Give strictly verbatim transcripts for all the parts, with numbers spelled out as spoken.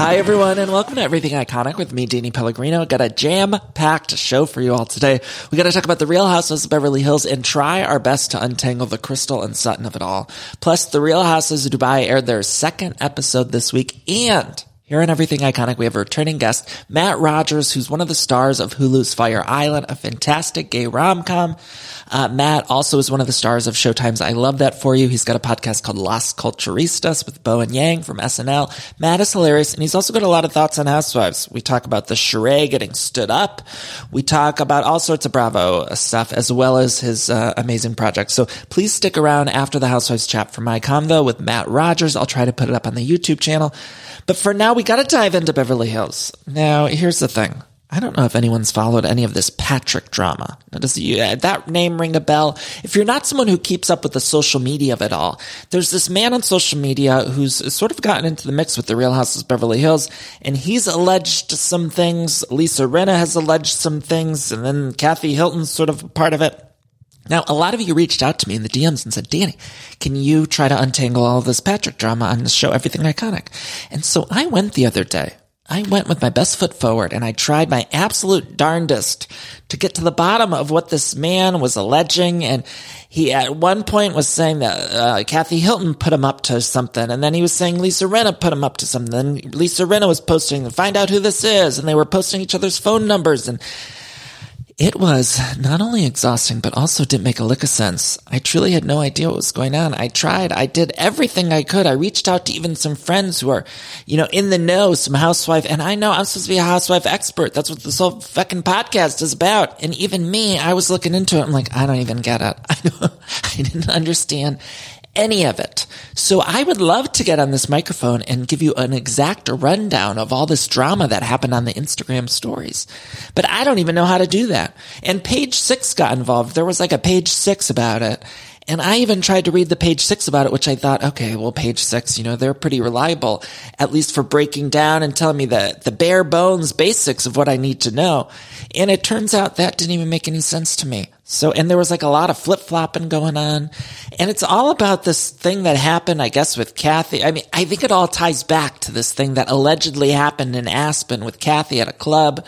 Hi, everyone, and welcome to Everything Iconic with me, Dani Pellegrino. Got a jam-packed show for you all today. We got to talk about The Real Housewives of Beverly Hills and try our best to untangle the Crystal and Sutton of it all. Plus, The Real Housewives of Dubai aired their second episode this week, and here on Everything Iconic, we have a returning guest, Matt Rogers, who's one of the stars of Hulu's Fire Island, a fantastic gay rom-com. Uh, Matt also is one of the stars of Showtime's I Love That For You. He's got a podcast called Las Culturistas with Bo and Yang from S N L. Matt is hilarious, and he's also got a lot of thoughts on Housewives. We talk about the Sheree getting stood up. We talk about all sorts of Bravo stuff, as well as his uh, amazing projects. So please stick around after the Housewives chat for my convo with Matt Rogers. I'll try to put it up on the YouTube channel. But for now, we gotta dive into Beverly Hills. Now, here's the thing. I don't know if anyone's followed any of this Patrick drama. Now, does you, uh, that name ring a bell? If you're not someone who keeps up with the social media of it all, there's this man on social media who's sort of gotten into the mix with The Real Housewives of Beverly Hills, and he's alleged some things. Lisa Rinna has alleged some things, and then Kathy Hilton's sort of a part of it. Now, a lot of you reached out to me in the D Ms and said, Dani, can you try to untangle all this Patrick drama on the show, Everything Iconic? And so I went the other day. I went with my best foot forward, and I tried my absolute darndest to get to the bottom of what this man was alleging. And he at one point was saying that uh, Kathy Hilton put him up to something, and then he was saying Lisa Rinna put him up to something. Then Lisa Rinna was posting, find out who this is, and they were posting each other's phone numbers, and it was not only exhausting, but also didn't make a lick of sense. I truly had no idea what was going on. I tried. I did everything I could. I reached out to even some friends who are, you know, in the know, some housewife. And I know I'm supposed to be a housewife expert. That's what this whole fucking podcast is about. And even me, I was looking into it. I'm like, I don't even get it. I don't, I didn't understand any of it. So I would love to get on this microphone and give you an exact rundown of all this drama that happened on the Instagram stories. But I don't even know how to do that. And Page Six got involved. There was like a Page Six about it. And I even tried to read the Page Six about it, which I thought, okay, well, Page Six, you know, they're pretty reliable, at least for breaking down and telling me the, the bare bones basics of what I need to know. And it turns out that didn't even make any sense to me. So, and there was like a lot of flip-flopping going on. And it's all about this thing that happened, I guess, with Kathy. I mean, I think it all ties back to this thing that allegedly happened in Aspen with Kathy at a club.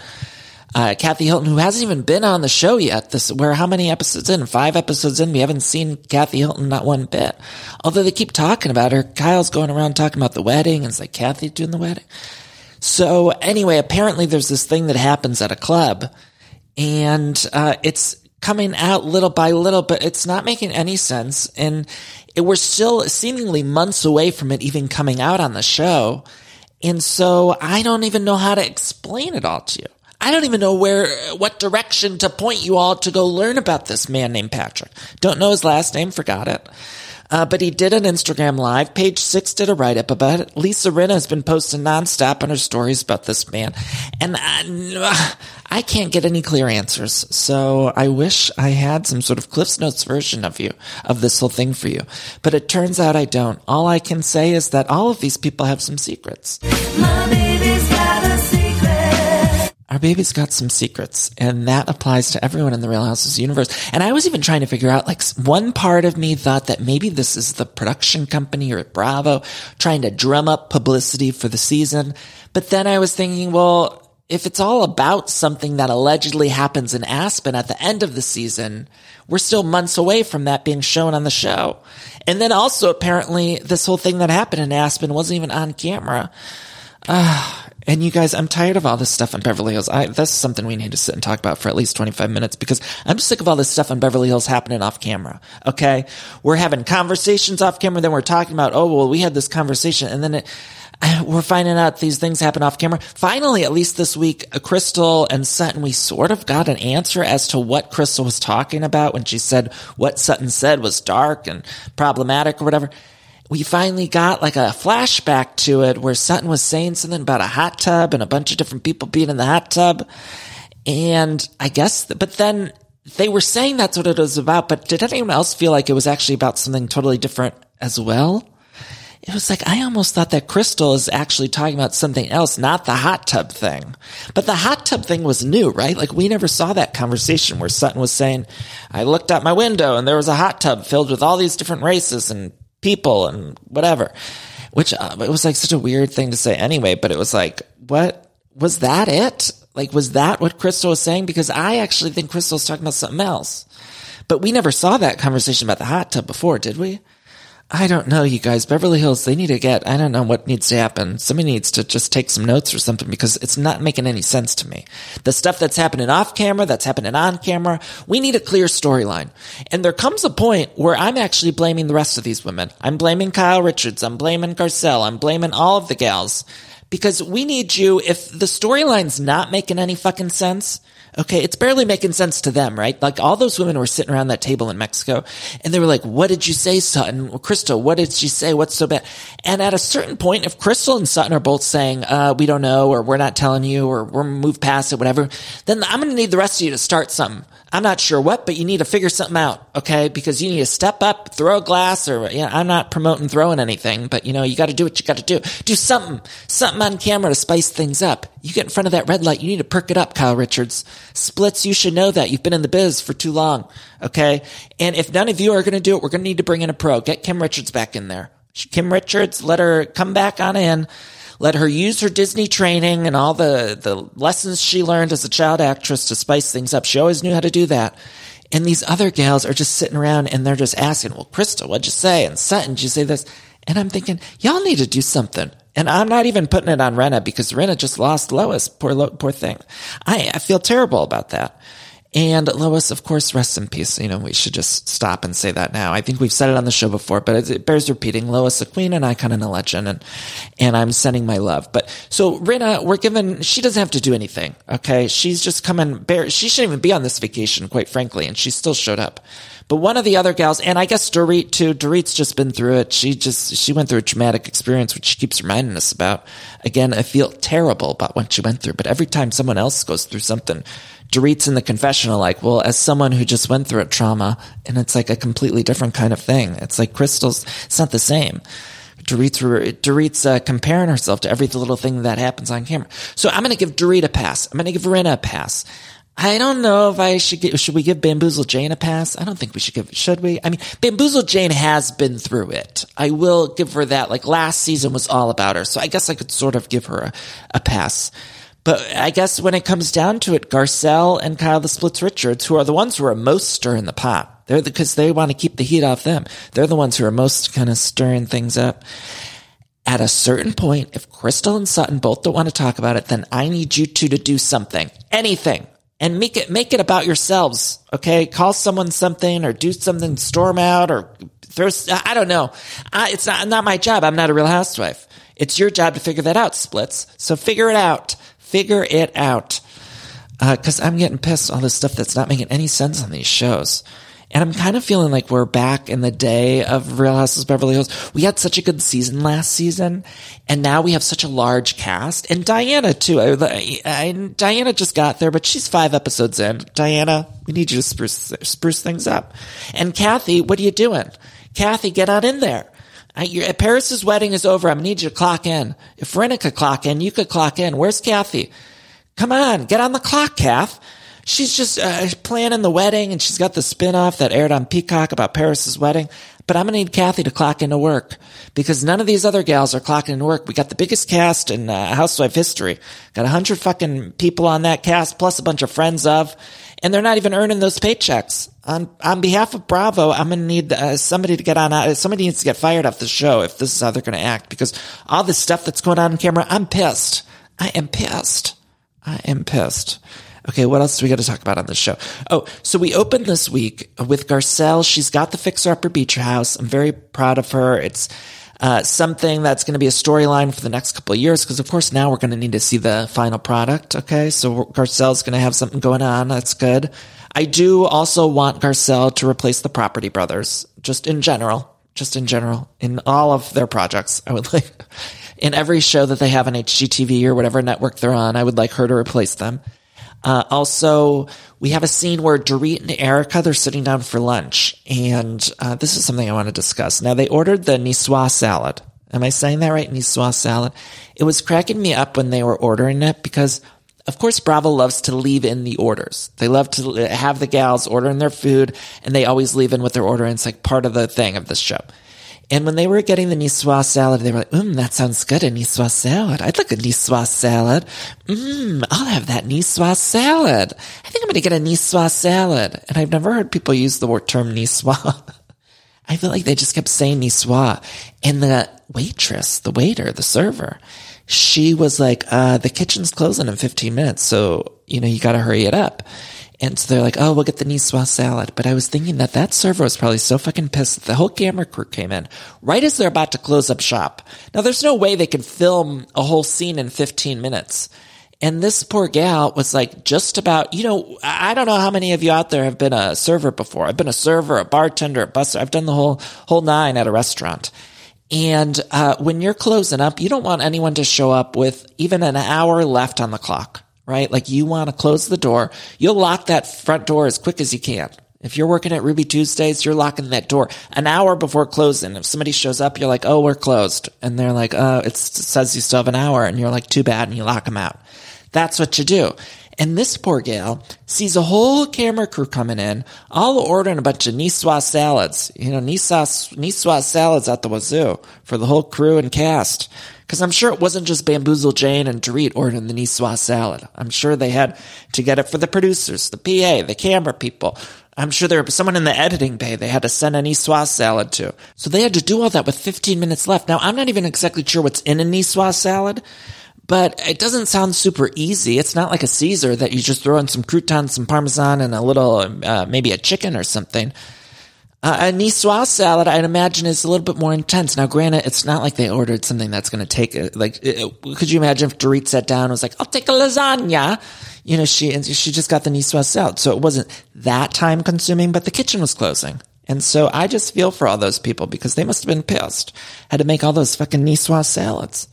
Uh, Kathy Hilton, who hasn't even been on the show yet. This, we're how many episodes in? Five episodes in. We haven't seen Kathy Hilton not one bit. Although they keep talking about her. Kyle's going around talking about the wedding. And it's like, Kathy doing the wedding? So anyway, apparently there's this thing that happens at a club. And uh, it's coming out little by little, but it's not making any sense. And it, we're still seemingly months away from it even coming out on the show. And so I don't even know how to explain it all to you. I don't even know where, what direction to point you all to go learn about this man named Patrick. Don't know his last name, forgot it. Uh, but he did an Instagram live. Page Six did a write-up about it. Lisa Rinna has been posting nonstop on her stories about this man. And I, I can't get any clear answers. So I wish I had some sort of Cliff's Notes version of you, of this whole thing for you. But it turns out I don't. All I can say is that all of these people have some secrets. My baby's got a secret. Our baby's got some secrets, and that applies to everyone in the Real Housewives universe. And I was even trying to figure out, like, one part of me thought that maybe this is the production company or at Bravo trying to drum up publicity for the season. But then I was thinking, well, if it's all about something that allegedly happens in Aspen at the end of the season, we're still months away from that being shown on the show. And then also, apparently, this whole thing that happened in Aspen wasn't even on camera. Ah. Uh, And you guys, I'm tired of all this stuff on Beverly Hills. I, that's something we need to sit and talk about for at least twenty-five minutes because I'm sick of all this stuff on Beverly Hills happening off camera. Okay. We're having conversations off camera. Then we're talking about, oh, well, we had this conversation. And then it, we're finding out these things happen off camera. Finally, at least this week, Crystal and Sutton, we sort of got an answer as to what Crystal was talking about when she said what Sutton said was dark and problematic or whatever. We finally got like a flashback to it where Sutton was saying something about a hot tub and a bunch of different people being in the hot tub. And I guess, but then they were saying that's what it was about, but did anyone else feel like it was actually about something totally different as well? It was like, I almost thought that Crystal is actually talking about something else, not the hot tub thing. But the hot tub thing was new, right? Like, we never saw that conversation where Sutton was saying, I looked out my window and there was a hot tub filled with all these different races and people and whatever. Which, uh, it was like such a weird thing to say anyway, but it was like, what? Was that it? Like, was that what Crystal was saying? Because I actually think Crystal's talking about something else. But we never saw that conversation about the hot tub before, did we? I don't know, you guys. Beverly Hills, they need to get, I don't know what needs to happen. Somebody needs to just take some notes or something, because it's not making any sense to me. The stuff that's happening off camera, that's happening on camera, we need a clear storyline. And there comes a point where I'm actually blaming the rest of these women. I'm blaming Kyle Richards. I'm blaming Garcelle. I'm blaming all of the gals. Because we need you, if the storyline's not making any fucking sense, okay, it's barely making sense to them, right? Like, all those women were sitting around that table in Mexico, and they were like, what did you say, Sutton? Crystal, what did she say? What's so bad? And at a certain point, if Crystal and Sutton are both saying, uh, we don't know, or we're not telling you, or we're moved past it, whatever, then I'm going to need the rest of you to start something. I'm not sure what, but you need to figure something out, okay? Because you need to step up, throw a glass, or, you know, I'm not promoting throwing anything, but, you know, you got to do what you got to do. Do something, something on camera to spice things up. You get in front of that red light, you need to perk it up, Kyle Richards. Splits, you should know that. You've been in the biz for too long, okay? And if none of you are going to do it, we're going to need to bring in a pro. Get Kim Richards back in there. Kim Richards, let her come back on in. Let her use her Disney training and all the, the lessons she learned as a child actress to spice things up. She always knew how to do that. And these other gals are just sitting around and they're just asking, well, Crystal, what'd you say? And Sutton, did you say this? And I'm thinking, y'all need to do something. And I'm not even putting it on Rinna, because Rinna just lost Lois. Poor, Lo- poor thing. I, I feel terrible about that. And Lois, of course, rests in peace. You know, we should just stop and say that now. I think we've said it on the show before, but it, it bears repeating. Lois, a queen, an icon, and a legend, and, and I'm sending my love. But so Rinna, we're given, she doesn't have to do anything, okay? She's just coming, bare, she shouldn't even be on this vacation, quite frankly, and she still showed up. But one of the other gals, and I guess Dorit too, Dorit's just been through it. She just, she went through a traumatic experience, which she keeps reminding us about. Again, I feel terrible about what she went through, but every time someone else goes through something, Dorit's in the confessional like, well, as someone who just went through a trauma, and it's like a completely different kind of thing. It's like Crystal's, it's not the same. Dorit's, Dorit's uh, comparing herself to every little thing that happens on camera. So I'm going to give Dorit a pass. I'm going to give Rinna a pass. I don't know if I should get, should we give Bamboozle Jane a pass? I don't think we should give, should we? I mean, Bamboozle Jane has been through it. I will give her that. Like, last season was all about her. So I guess I could sort of give her a, a pass. But I guess when it comes down to it, Garcelle and Kyle the Splits Richards, who are the ones who are most stirring the pot, they're because the, they want to keep the heat off them. They're the ones who are most kind of stirring things up. At a certain point, if Crystal and Sutton both don't want to talk about it, then I need you two to do something, anything, and make it make it about yourselves. Okay, call someone something, or do something, storm out, or throw. I don't know. I, it's not not my job. I'm not a Real Housewife. It's your job to figure that out, Splits. So figure it out. Figure it out, because uh, I'm getting pissed at all this stuff that's not making any sense on these shows. And I'm kind of feeling like we're back in the day of Real Housewives of Beverly Hills. We had such a good season last season, and now we have such a large cast. And Diana, too. I, I, I, Diana just got there, but she's five episodes in. Diana, we need you to spruce, spruce things up. And Kathy, what are you doing? Kathy, get on in there. I, your, Paris's wedding is over. I'm going to need you to clock in. If Rinna could clock in, you could clock in. Where's Kathy? Come on, get on the clock, Kath. She's just uh, planning the wedding, and she's got the spinoff that aired on Peacock about Paris's wedding. But I'm going to need Kathy to clock into work, because none of these other gals are clocking into work. We got the biggest cast in uh, Housewife history. Got one hundred fucking people on that cast, plus a bunch of friends of, and they're not even earning those paychecks. On on behalf of Bravo, I'm going to need uh, somebody to get on. Uh, somebody needs to get fired off the show if this is how they're going to act, because all this stuff that's going on on camera, I'm pissed. I am pissed. I am pissed. Okay, what else do we got to talk about on this show? Oh, so we opened this week with Garcelle. She's got the fixer-upper beach house. I'm very proud of her. It's uh, something that's going to be a storyline for the next couple of years, because of course now we're going to need to see the final product, okay? So Garcelle's going to have something going on. That's good. I do also want Garcelle to replace the Property Brothers, just in general, just in general, in all of their projects. I would like, in every show that they have on H G T V or whatever network they're on, I would like her to replace them. Uh, also, we have a scene where Dorit and Erica, they're sitting down for lunch. And uh, this is something I want to discuss. Now, they ordered the Niçoise salad. Am I saying that right? Niçoise salad. It was cracking me up when they were ordering it because, of course, Bravo loves to leave in the orders. They love to have the gals ordering their food, and they always leave in what they're ordering. It's like part of the thing of this show. And when they were getting the Niçoise salad, they were like, mmm, that sounds good, a Niçoise salad. I'd like a Niçoise salad. Mmm, I'll have that Niçoise salad. I think I'm going to get a Niçoise salad. And I've never heard people use the word term Niçoise. I feel like they just kept saying Niçoise. And the waitress, the waiter, the server, she was like, uh, the kitchen's closing in fifteen minutes, so, you know, you got to hurry it up. And so they're like, oh, we'll get the Niçoise salad. But I was thinking that that server was probably so fucking pissed that the whole camera crew came in right as they're about to close up shop. Now, there's no way they could film a whole scene in fifteen minutes. And this poor gal was like just about, you know, I don't know how many of you out there have been a server before. I've been a server, a bartender, a busser. I've done the whole whole nine at a restaurant. And uh when you're closing up, you don't want anyone to show up with even an hour left on the clock. Right? Like you want to close the door. You'll lock that front door as quick as you can. If you're working at Ruby Tuesdays, you're locking that door an hour before closing. If somebody shows up, you're like, oh, we're closed. And they're like, oh, it says you still have an hour. And you're like, too bad. And you lock them out. That's what you do. And this poor gal sees a whole camera crew coming in, all ordering a bunch of Niçoise salads. You know, Niçoise, Niçoise salads at the wazoo for the whole crew and cast. Because I'm sure it wasn't just Bamboozle Jane and Dorit ordering the Niçoise salad. I'm sure they had to get it for the producers, the P A, the camera people. I'm sure there was someone in the editing bay they had to send a Niçoise salad to. So they had to do all that with fifteen minutes left. Now, I'm not even exactly sure what's in a Niçoise salad, but it doesn't sound super easy. It's not like a Caesar that you just throw in some croutons, some Parmesan, and a little, uh, maybe a chicken or something. Uh, a Niçoise salad, I'd imagine, is a little bit more intense. Now, granted, it's not like they ordered something that's going to take, a, like, it, could you imagine if Dorit sat down and was like, I'll take a lasagna? You know, she, and she just got the Niçoise salad. So it wasn't that time consuming, but the kitchen was closing. And so I just feel for all those people because they must have been pissed. Had to make all those fucking Niçoise salads.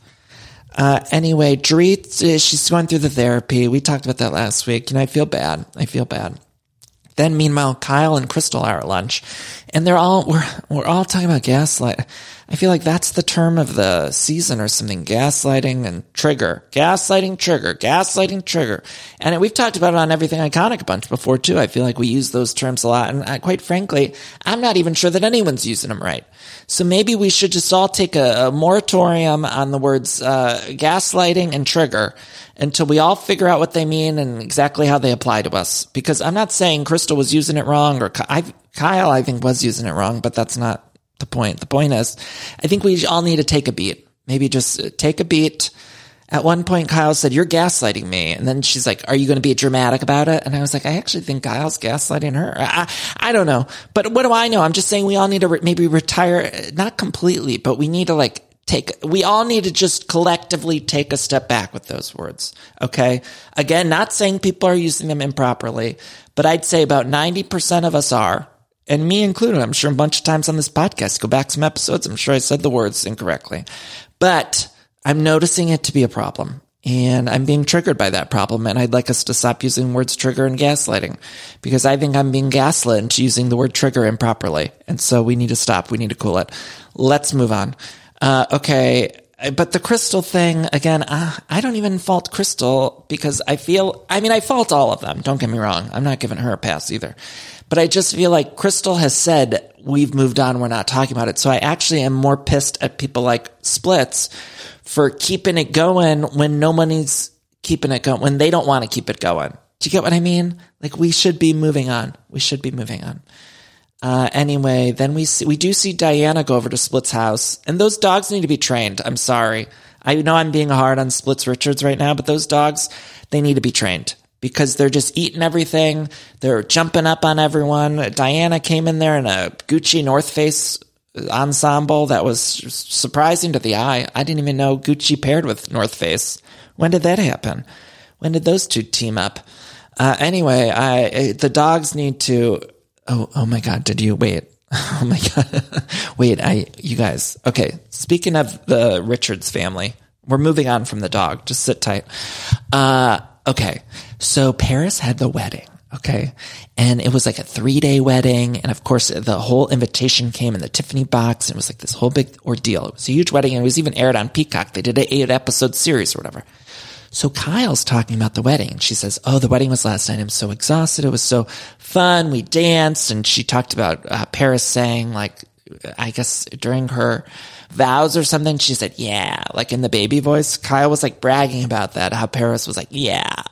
Uh, anyway, Dorit, she's going through the therapy. We talked about that last week. You know, I feel bad. I feel bad. Then, meanwhile, Kyle and Crystal are at lunch, and they're all, we're, we're all talking about gaslight. I feel like that's the term of the season or something. Gaslighting and trigger. Gaslighting, trigger. Gaslighting, trigger. And we've talked about it on Everything Iconic a bunch before, too. I feel like we use those terms a lot. And I, quite frankly, I'm not even sure that anyone's using them right. So maybe we should just all take a, a moratorium on the words uh, gaslighting and trigger until we all figure out what they mean and exactly how they apply to us. Because I'm not saying Crystal was using it wrong or I've, Kyle, I think, was using it wrong, but that's not the point. The point is, I think we all need to take a beat. Maybe just take a beat. At one point, Kyle said, you're gaslighting me. And then she's like, are you going to be dramatic about it? And I was like, I actually think Kyle's gaslighting her. I, I don't know. But what do I know? I'm just saying we all need to re- maybe retire, not completely, but we need to like take, we all need to just collectively take a step back with those words. Okay. Again, not saying people are using them improperly, but I'd say about ninety percent of us are. And me included, I'm sure a bunch of times on this podcast, go back some episodes, I'm sure I said the words incorrectly. But I'm noticing it to be a problem. And I'm being triggered by that problem. And I'd like us to stop using words trigger and gaslighting. Because I think I'm being gaslit into using the word trigger improperly. And so we need to stop. We need to cool it. Let's move on. Uh, okay. But the Crystal thing, again, uh, I don't even fault Crystal because I feel, I mean, I fault all of them. Don't get me wrong. I'm not giving her a pass either. But I just feel like Crystal has said, we've moved on, we're not talking about it. So I actually am more pissed at people like Splits for keeping it going when no one's keeping it going, when they don't want to keep it going. Do you get what I mean? Like, we should be moving on. We should be moving on. Uh, anyway, then we see, we do see Diana go over to Splits' house. And those dogs need to be trained. I'm sorry. I know I'm being hard on Splits Richards right now, but those dogs, they need to be trained. Because they're just eating everything. They're jumping up on everyone. Diana came in there in a Gucci North Face ensemble that was surprising to the eye. I didn't even know Gucci paired with North Face. When did that happen? When did those two team up? Uh, anyway, I the dogs need to... Oh, oh my God, did you... Wait. Oh my God. Wait, I you guys. Okay, speaking of the Richards family, we're moving on from the dog. Just sit tight. Uh, okay, so Paris had the wedding. Okay. And it was like a three day wedding. And of course the whole invitation came in the Tiffany box. And it was like this whole big ordeal. It was a huge wedding. And it was even aired on Peacock. They did an eight episode series or whatever. So Kyle's talking about the wedding. She says, oh, the wedding was last night. I'm so exhausted. It was so fun. We danced. And she talked about uh, Paris saying, like, I guess during her vows or something, she said, yeah, like in the baby voice. Kyle was like bragging about that, how Paris was like, yeah.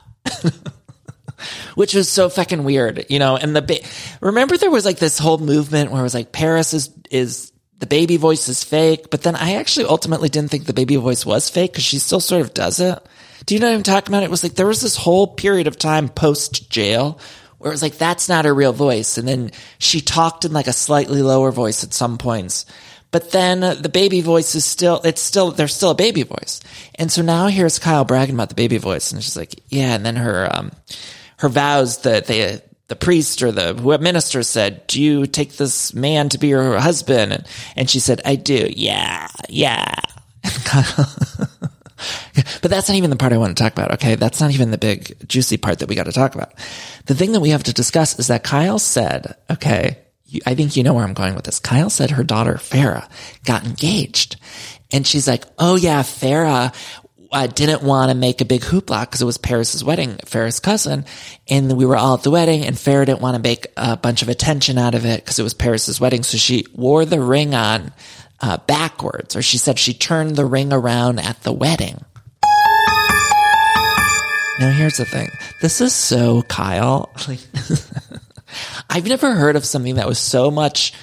Which was so fucking weird, you know, and the, ba- remember there was like this whole movement where it was like Paris is, is, the baby voice is fake, but then I actually ultimately didn't think the baby voice was fake because she still sort of does it. Do you know what I'm talking about? It was like, there was this whole period of time post jail where it was like, that's not her real voice. And then she talked in like a slightly lower voice at some points. But then the baby voice is still, it's still, there's still a baby voice. And so now here's Kyle bragging about the baby voice. And she's like, yeah. And then her, um, her vows that the, the priest or the minister said, do you take this man to be your husband? And, and she said, I do. Yeah. Yeah. But that's not even the part I want to talk about. Okay. That's not even the big juicy part that we got to talk about. The thing that we have to discuss is that Kyle said, okay, I think you know where I'm going with this. Kyle said her daughter, Farrah, got engaged. And she's like, oh yeah, Farrah I didn't want to make a big hoopla because it was Paris's wedding, Farrah's cousin, and we were all at the wedding, and Farrah didn't want to make a bunch of attention out of it because it was Paris's wedding, so she wore the ring on uh, backwards, or she said she turned the ring around at the wedding. Now, here's the thing. This is so Kyle. Like, I've never heard of something that was so much...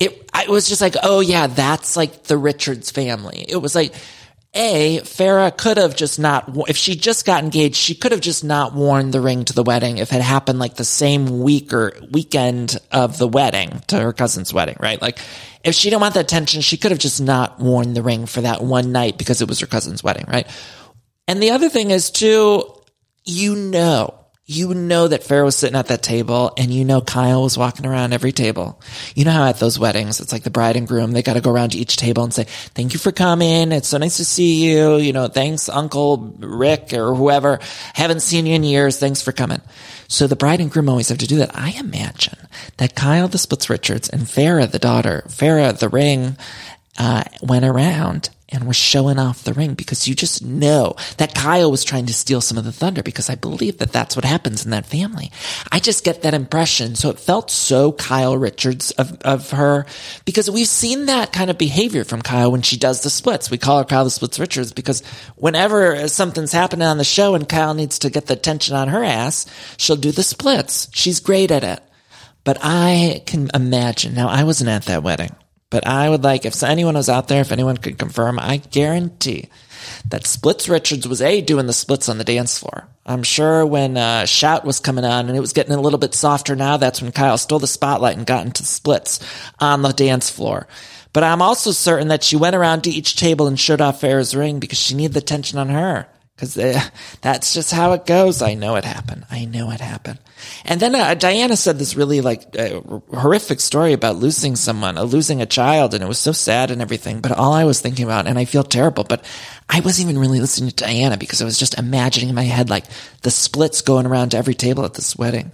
It, I was just like, oh, yeah, that's like the Richards family. It was like... A, Farrah could have just not, if she just got engaged, she could have just not worn the ring to the wedding if it happened like the same week or weekend of the wedding to her cousin's wedding, right? Like if she didn't want the attention, she could have just not worn the ring for that one night because it was her cousin's wedding, right? And the other thing is too, you know, you know that Farrah was sitting at that table and you know Kyle was walking around every table. You know how at those weddings, it's like the bride and groom, they got to go around to each table and say, thank you for coming. It's so nice to see you. You know, thanks Uncle Rick or whoever. Haven't seen you in years. Thanks for coming. So the bride and groom always have to do that. I imagine that Kyle, the Splits Richards, and Farrah, the daughter, Farrah, the ring, uh, went around and was showing off the ring because you just know that Kyle was trying to steal some of the thunder because I believe that that's what happens in that family. I just get that impression. So it felt so Kyle Richards of, of her because we've seen that kind of behavior from Kyle when she does the splits. We call her Kyle the Splits Richards because whenever something's happening on the show and Kyle needs to get the attention on her ass, she'll do the splits. She's great at it. But I can imagine. Now, I wasn't at that wedding. But I would like, if anyone was out there, if anyone could confirm, I guarantee that Splits Richards was, A, doing the splits on the dance floor. I'm sure when uh, Shout was coming on and it was getting a little bit softer now, that's when Kyle stole the spotlight and got into the splits on the dance floor. But I'm also certain that she went around to each table and showed off Farrah's ring because she needed the attention on her. Because uh, that's just how it goes. I know it happened. I know it happened. And then uh, Diana said this really like uh, horrific story about losing someone, uh, losing a child. And it was so sad and everything. But all I was thinking about, and I feel terrible, but I wasn't even really listening to Diana because I was just imagining in my head like the splits going around to every table at this wedding.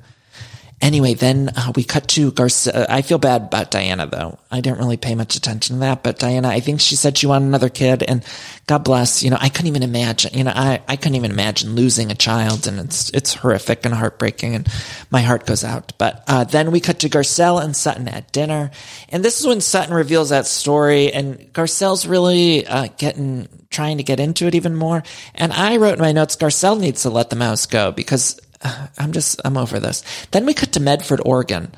Anyway, then uh, we cut to Garcelle. I feel bad about Diana, though. I didn't really pay much attention to that. But Diana, I think she said she wanted another kid. And God bless, you know, I couldn't even imagine, you know, I, I couldn't even imagine losing a child. And it's it's horrific and heartbreaking. And my heart goes out. But uh, then we cut to Garcelle and Sutton at dinner. And this is when Sutton reveals that story. And Garcelle's really uh, getting, trying to get into it even more. And I wrote in my notes, Garcelle needs to let the mouse go because... I'm just, I'm over this. Then we cut to Medford, Oregon.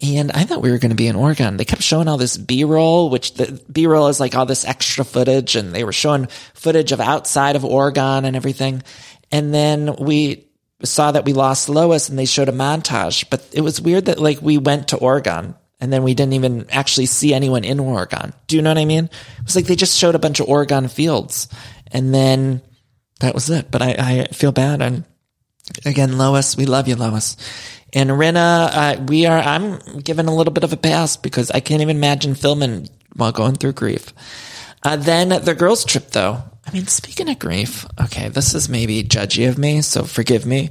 And I thought we were going to be in Oregon. They kept showing all this B-roll, which the B-roll is like all this extra footage. And they were showing footage of outside of Oregon and everything. And then we saw that we lost Lois and they showed a montage. But it was weird that like we went to Oregon And then we didn't even actually see anyone in Oregon. Do you know what I mean? It was like they just showed a bunch of Oregon fields. And then that was it. But I, I feel bad. And again, Lois, we love you, Lois. And Rinna, uh, we are, I'm giving a little bit of a pass because I can't even imagine filming while going through grief. Uh, then the girls' trip, though. I mean, speaking of grief, okay, this is maybe judgy of me, so forgive me.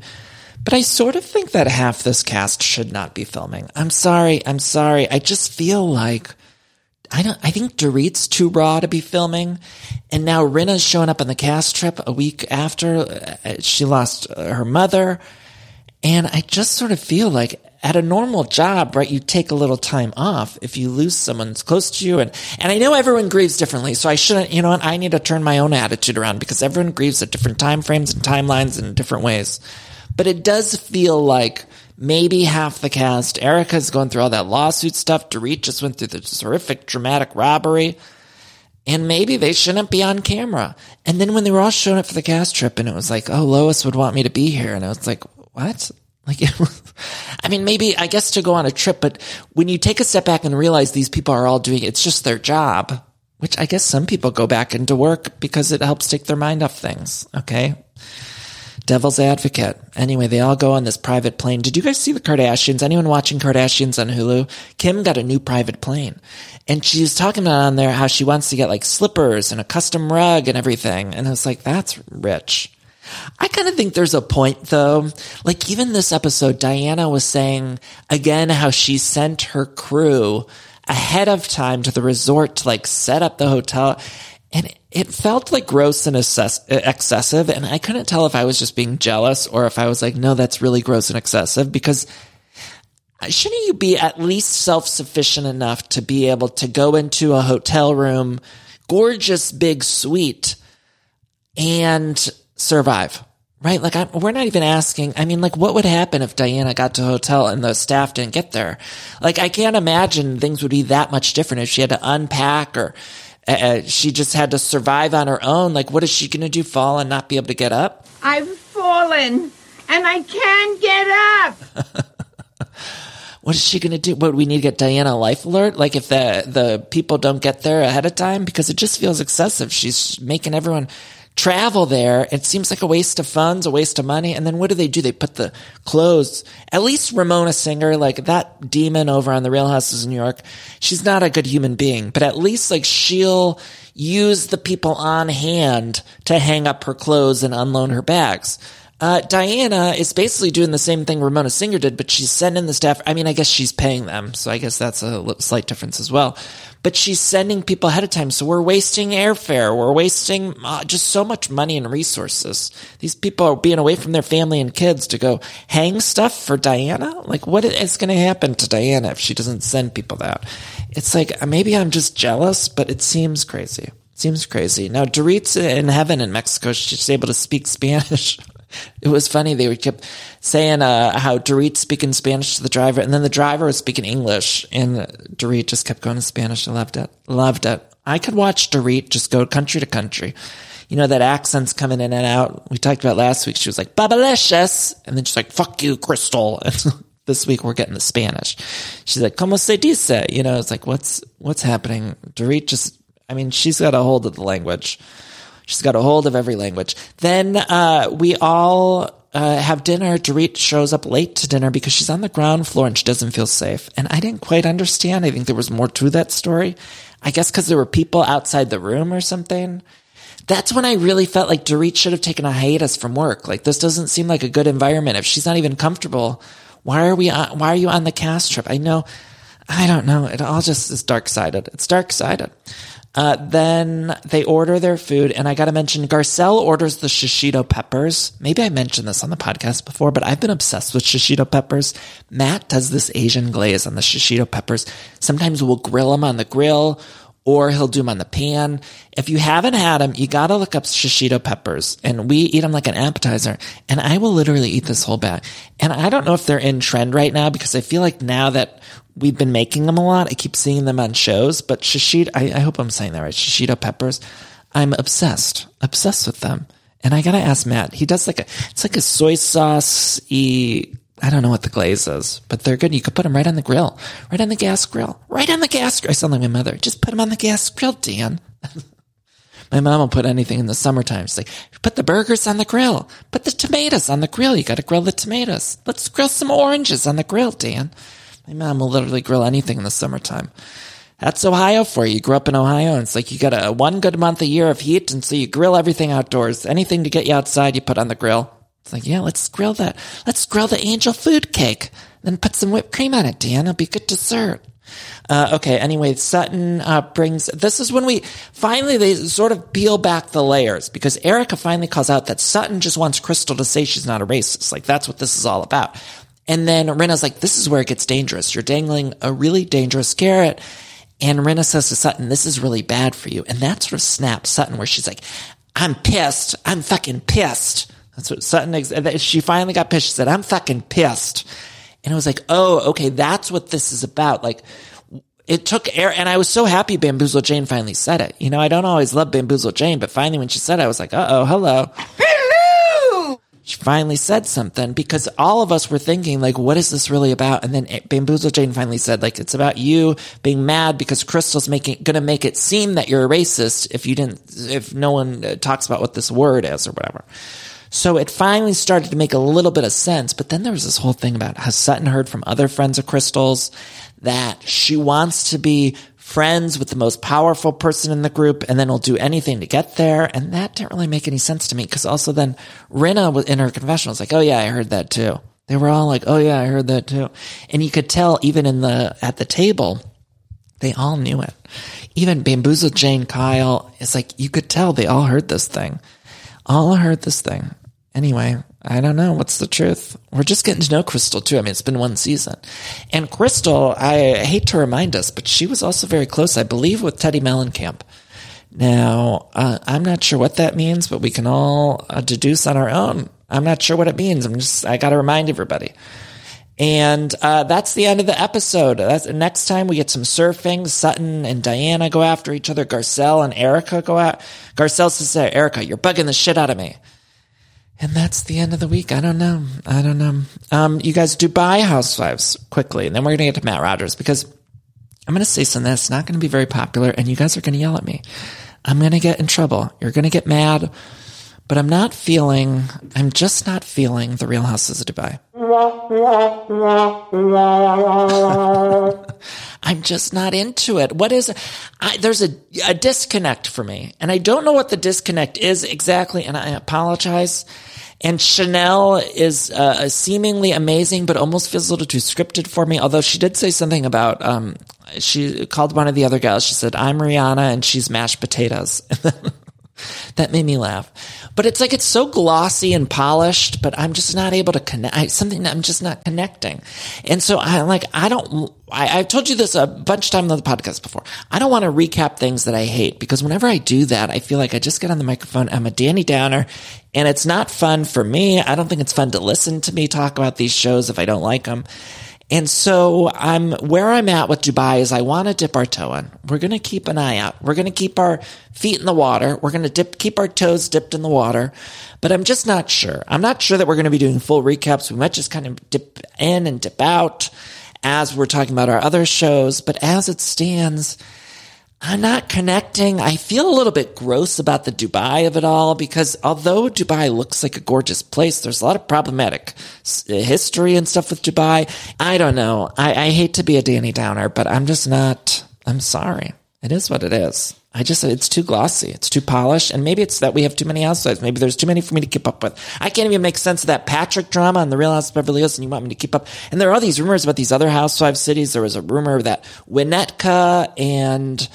But I sort of think that half this cast should not be filming. I'm sorry. I'm sorry. I just feel like I don't, I think Dorit's too raw to be filming. And now Rinna's showing up on the cast trip a week after she lost her mother. And I just sort of feel like at a normal job, right, you take a little time off if you lose someone close to you. And, and I know everyone grieves differently, so I shouldn't, you know what, I need to turn my own attitude around because everyone grieves at different time frames and timelines and different ways. But it does feel like maybe half the cast, Erica's going through all that lawsuit stuff, Dorit just went through this horrific, dramatic robbery, and maybe they shouldn't be on camera. And then when they were all showing up for the cast trip, and it was like, oh, Lois would want me to be here, and I was like, what? Like, it was, I mean, maybe, I guess to go on a trip, but when you take a step back and realize these people are all doing, it's just their job, which I guess some people go back into work because it helps take their mind off things, okay? Devil's advocate. Anyway, they all go on this private plane. Did you guys see the Kardashians? Anyone watching Kardashians on Hulu? Kim got a new private plane. And she was talking on there how she wants to get like slippers and a custom rug and everything. And I was like, that's rich. I kind of think there's a point though. Like even this episode, Diana was saying again how she sent her crew ahead of time to the resort to like set up the hotel. And it felt like gross and excessive, and I couldn't tell if I was just being jealous or if I was like, no, that's really gross and excessive, because shouldn't you be at least self-sufficient enough to be able to go into a hotel room, gorgeous big suite, and survive, right? Like, I'm, we're not even asking. I mean, like, what would happen if Diana got to a hotel and the staff didn't get there? Like, I can't imagine things would be that much different if she had to unpack or... Uh, she just had to survive on her own. Like, what is she going to do? Fall and not be able to get up? I've fallen, and I can't get up. What is she going to do? What, we need to get Diana a life alert? Like, if the, the people don't get there ahead of time? Because it just feels excessive. She's making everyone travel there. It seems like a waste of funds, a waste of money. And then what do they do? They put the clothes, at least Ramona Singer, like that demon over on The Real Housewives of New York, she's not a good human being, but at least like she'll use the people on hand to hang up her clothes and unload her bags. Uh, Diana is basically doing the same thing Ramona Singer did, but she's sending the staff. I mean, I guess she's paying them, so I guess that's a slight difference as well. But she's sending people ahead of time, so we're wasting airfare. We're wasting uh, just so much money and resources. These people are being away from their family and kids to go hang stuff for Diana? Like, what is going to happen to Diana if she doesn't send people that? It's like, maybe I'm just jealous, but it seems crazy. It seems crazy. Now, Dorit's in heaven in Mexico. She's able to speak Spanish. It was funny. They kept saying uh, how Dorit speaking Spanish to the driver, and then the driver was speaking English, and Dorit just kept going in Spanish. I loved it. Loved it. I could watch Dorit just go country to country. You know, that accent's coming in and out. We talked about last week. She was like, "Babalicious," and then she's like, "Fuck you, Crystal." And this week we're getting the Spanish. She's like, "Como se dice?" You know, it's like, what's what's happening? Dorit just, I mean, she's got a hold of the language. She's got a hold of every language. Then uh, we all uh, have dinner. Dorit shows up late to dinner because she's on the ground floor and she doesn't feel safe. And I didn't quite understand. I think there was more to that story. I guess because there were people outside the room or something. That's when I really felt like Dorit should have taken a hiatus from work. Like, this doesn't seem like a good environment. If she's not even comfortable, why are we? On, why are you on the cast trip? I know. I don't know. It all just is dark-sided. It's dark-sided. Uh, then they order their food, and I gotta mention, Garcelle orders the shishito peppers. Maybe I mentioned this on the podcast before, but I've been obsessed with shishito peppers. Matt does this Asian glaze on the shishito peppers. Sometimes we'll grill them on the grill, or he'll do them on the pan. If you haven't had them, you gotta look up shishito peppers, and we eat them like an appetizer, and I will literally eat this whole bag. And I don't know if they're in trend right now, because I feel like now that we've been making them a lot. I keep seeing them on shows, but shishito, I, I hope I'm saying that right. Shishito peppers. I'm obsessed, obsessed with them. And I got to ask Matt, he does like a, it's like a soy sauce-y I don't know what the glaze is, but they're good. You could put them right on the grill, right on the gas grill, right on the gas grill. I sound like my mother. Just put them on the gas grill, Dan. My mom will put anything in the summertime. She's like, put the burgers on the grill. Put the tomatoes on the grill. You got to grill the tomatoes. Let's grill some oranges on the grill, Dan. My mom will literally grill anything in the summertime. That's Ohio for you. You grew up in Ohio, and it's like you got a one good month a year of heat, and so you grill everything outdoors. Anything to get you outside, you put on the grill. It's like, yeah, let's grill that. Let's grill the angel food cake. Then put some whipped cream on it, Dan. It'll be good dessert. Uh, okay, anyway, Sutton uh, brings... This is when we finally, they sort of peel back the layers, because Erica finally calls out that Sutton just wants Crystal to say she's not a racist. Like, that's what this is all about. And then Rinna's like, this is where it gets dangerous. You're dangling a really dangerous carrot. And Rinna says to Sutton, this is really bad for you. And that sort of snaps Sutton, where she's like, I'm pissed. I'm fucking pissed. That's what Sutton... Ex- she finally got pissed. She said, I'm fucking pissed. And I was like, oh, okay, that's what this is about. Like, it took air, and I was so happy Bamboozle Jane finally said it. You know, I don't always love Bamboozle Jane, but finally when she said it, I was like, uh-oh, hello. Hello! She finally said something, because all of us were thinking, like, what is this really about? And then Bamboozle Jane finally said, like, it's about you being mad because Crystal's making going to make it seem that you're a racist if you didn't, if no one talks about what this word is or whatever. So it finally started to make a little bit of sense, but then there was this whole thing about how Sutton heard from other friends of Crystal's that she wants to be friends with the most powerful person in the group and then will do anything to get there, and that didn't really make any sense to me, because also then Rinna in her confessional was like, oh yeah, I heard that too. They were all like, oh yeah, I heard that too. And you could tell even in the at the table, they all knew it. Even Bamboozle Jane, Kyle, it's like you could tell they all heard this thing. All heard this thing. Anyway, I don't know. What's the truth? We're just getting to know Crystal, too. I mean, it's been one season. And Crystal, I hate to remind us, but she was also very close, I believe, with Teddy Mellencamp. Now, uh, I'm not sure what that means, but we can all uh, deduce on our own. I'm not sure what it means. I'm just, I got to remind everybody. And uh, that's the end of the episode. That's, next time we get some surfing. Sutton and Diana go after each other. Garcelle and Erica go out. Garcelle says, Erica, you're bugging the shit out of me. And that's the end of the week. I don't know. I don't know. Um, you guys, Dubai Housewives, quickly. And then we're going to get to Matt Rogers, because I'm going to say something that's not going to be very popular, and you guys are going to yell at me. I'm going to get in trouble. You're going to get mad. But I'm not feeling, I'm just not feeling The Real Houses of Dubai. I'm just not into it. What is, I, there's a, a disconnect for me. And I don't know what the disconnect is exactly, and I apologize. And Chanel is uh, seemingly amazing, but almost feels a little too scripted for me. Although she did say something about, um, she called one of the other gals. She said, I'm Rihanna, and she's mashed potatoes. That made me laugh. But it's like, it's so glossy and polished, but I'm just not able to connect. I, something I'm just not connecting. And so I like, I don't, I, I've told you this a bunch of times on the podcast before. I don't want to recap things that I hate, because whenever I do that, I feel like I just get on the microphone. I'm a Danny Downer, and it's not fun for me. I don't think it's fun to listen to me talk about these shows if I don't like them. And so I'm where I'm at with Dubai is I want to dip our toe in. We're going to keep an eye out. We're going to keep our feet in the water. We're going to dip, keep our toes dipped in the water. But I'm just not sure. I'm not sure that we're going to be doing full recaps. We might just kind of dip in and dip out as we're talking about our other shows. But as it stands, I'm not connecting. I feel a little bit gross about the Dubai of it all, because although Dubai looks like a gorgeous place, there's a lot of problematic history and stuff with Dubai. I don't know. I, I hate to be a Danny Downer, but I'm just not. I'm sorry. It is what it is. I just, it's too glossy. It's too polished. And maybe it's that we have too many housewives. Maybe there's too many for me to keep up with. I can't even make sense of that Patrick drama on The Real Housewives of Beverly Hills, and you want me to keep up. And there are all these rumors about these other housewives cities. There was a rumor that Winnetka and,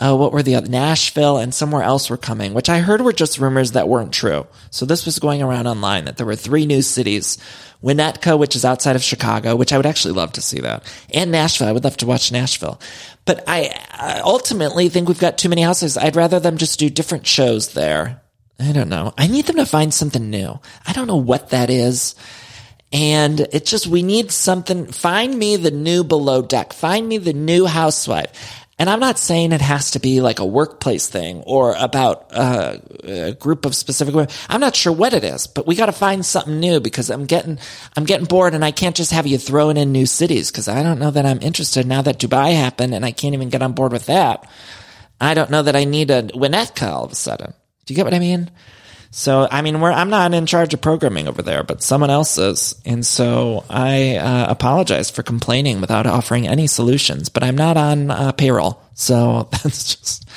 uh, what were the other, Nashville and somewhere else were coming, which I heard were just rumors that weren't true. So this was going around online that there were three new cities. Winnetka, which is outside of Chicago, which I would actually love to see that, and Nashville. I would love to watch Nashville. But I, I ultimately think we've got too many houses. I'd rather them just do different shows there. I don't know. I need them to find something new. I don't know what that is. And it's just, we need something. Find me the new Below Deck. Find me the new housewife. And I'm not saying it has to be like a workplace thing or about uh, a group of specific women. I'm not sure what it is, but we got to find something new because I'm getting, I'm getting bored, and I can't just have you throwing in new cities because I don't know that I'm interested now that Dubai happened and I can't even get on board with that. I don't know that I need a Winnetka all of a sudden. Do you get what I mean? So, I mean, we're, I'm not in charge of programming over there, but someone else is. And so I uh, apologize for complaining without offering any solutions, but I'm not on uh, payroll. So that's just,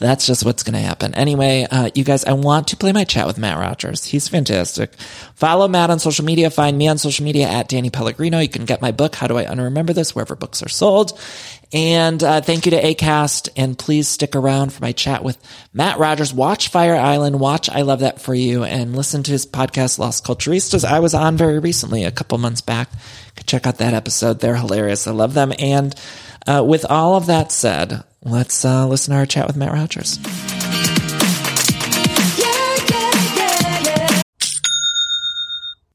that's just what's going to happen. Anyway, uh, you guys, I want to play my chat with Matt Rogers. He's fantastic. Follow Matt on social media. Find me on social media at Dani Pellegrino. You can get my book, How Do I Unremember This?, wherever books are sold. And uh, thank you to ACAST, and please stick around for my chat with Matt Rogers. Watch Fire Island, watch I Love That For You, and listen to his podcast, Las Culturistas. I was on very recently, a couple months back. Check out that episode. They're hilarious. I love them. And uh, with all of that said, let's uh, listen to our chat with Matt Rogers.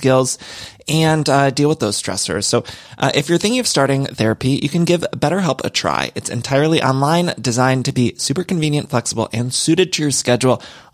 skills and uh, deal with those stressors. So uh, if you're thinking of starting therapy, you can give BetterHelp a try. It's entirely online, designed to be super convenient, flexible, and suited to your schedule.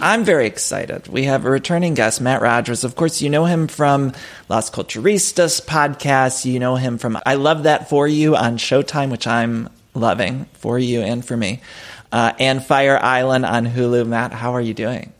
I'm very excited. We have a returning guest, Matt Rogers. Of course, you know him from Las Culturistas podcast. You know him from I Love That For You on Showtime, which I'm loving for you and for me, uh, and Fire Island on Hulu. Matt, how are you doing?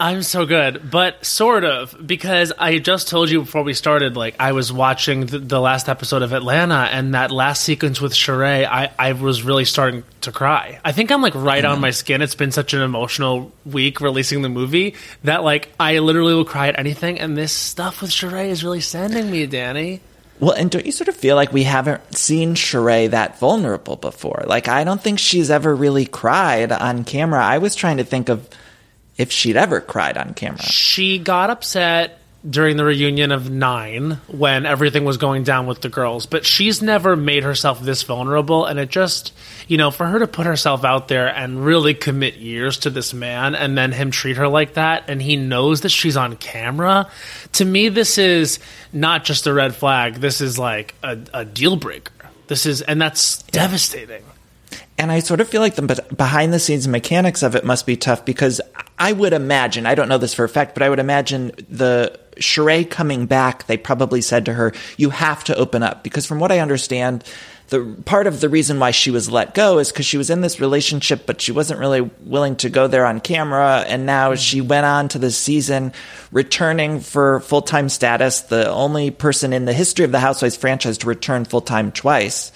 I'm so good, but sort of, because I just told you before we started, like, I was watching the, the last episode of Atlanta, and that last sequence with Sheree, I, I was really starting to cry. I think I'm, like, right mm. on my skin. It's been such an emotional week releasing the movie that, like, I literally will cry at anything, and this stuff with Sheree is really sending me, Dani. Well, and don't you sort of feel like we haven't seen Sheree that vulnerable before? Like, I don't think she's ever really cried on camera. I was trying to think of if she'd ever cried on camera. She got upset during the reunion of Nine when everything was going down with the girls, but she's never made herself this vulnerable, and it just, you know, for her to put herself out there and really commit years to this man and then him treat her like that, and he knows that she's on camera, to me this is not just a red flag, this is like a, a deal breaker. This is, and that's yeah. devastating. And I sort of feel like the behind-the-scenes mechanics of it must be tough because I would imagine, I don't know this for a fact, but I would imagine the Sheree coming back, they probably said to her, you have to open up. Because from what I understand, the part of the reason why she was let go is because she was in this relationship, but she wasn't really willing to go there on camera. And now she went on to this season, returning for full-time status, the only person in the history of the Housewives franchise to return full-time twice.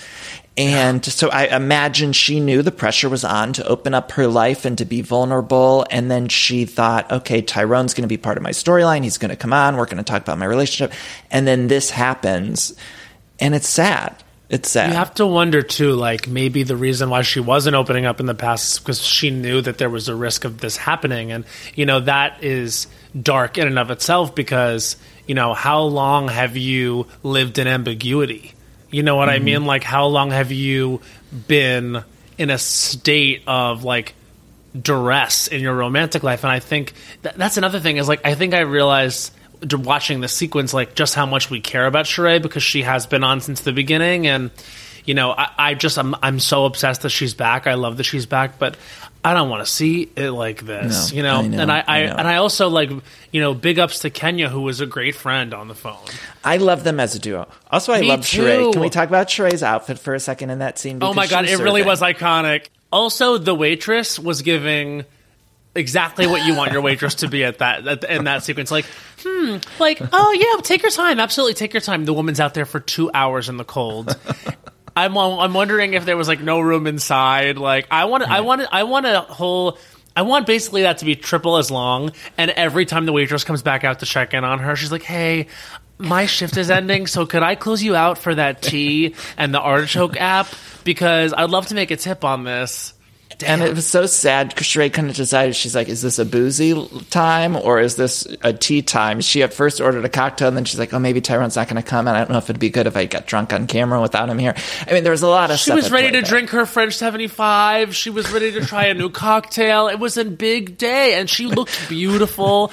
And so I imagine she knew the pressure was on to open up her life and to be vulnerable. And then she thought, okay, Tyrone's going to be part of my storyline. He's going to come on. We're going to talk about my relationship. And then this happens. And it's sad. It's sad. You have to wonder, too, like maybe the reason why she wasn't opening up in the past is because she knew that there was a risk of this happening. And, you know, that is dark in and of itself because, you know, how long have you lived in ambiguity? You know what mm-hmm. I mean? Like, how long have you been in a state of, like, duress in your romantic life? And I think th- that's another thing is, like, I think I realized watching this sequence, like, just how much we care about Sheree because she has been on since the beginning. And, you know, I, I just, I'm, I'm so obsessed that she's back. I love that she's back, but I don't want to see it like this, no, you know? I know and I, I, I know. And I also like, you know, big ups to Kenya, who was a great friend on the phone. I love them as a duo. Also, I Me love too. Sheree. Can we talk about Sheree's outfit for a second in that scene? Because oh my God, it serving. really was iconic. Also, the waitress was giving exactly what you want your waitress to be at that at, in that sequence. Like, hmm, like, oh yeah, take your time. Absolutely, take your time. The woman's out there for two hours in the cold. I'm I'm wondering if there was like no room inside. Like I want I want I want a whole I want basically that to be triple as long. And every time the waitress comes back out to check in on her, she's like, "Hey, my shift is ending, so could I close you out for that tea and the artichoke app? Because I'd love to make a tip on this." Damn. And it was so sad because Sheree kind of decided, she's like, is this a boozy time or is this a tea time? She at first ordered a cocktail and then she's like, oh, maybe Tyrone's not going to come. And I don't know if it'd be good if I got drunk on camera without him here. I mean, there was a lot of she stuff. She was ready to drink her French seventy-five. She was ready to try a new cocktail. It was a big day. And she looked beautiful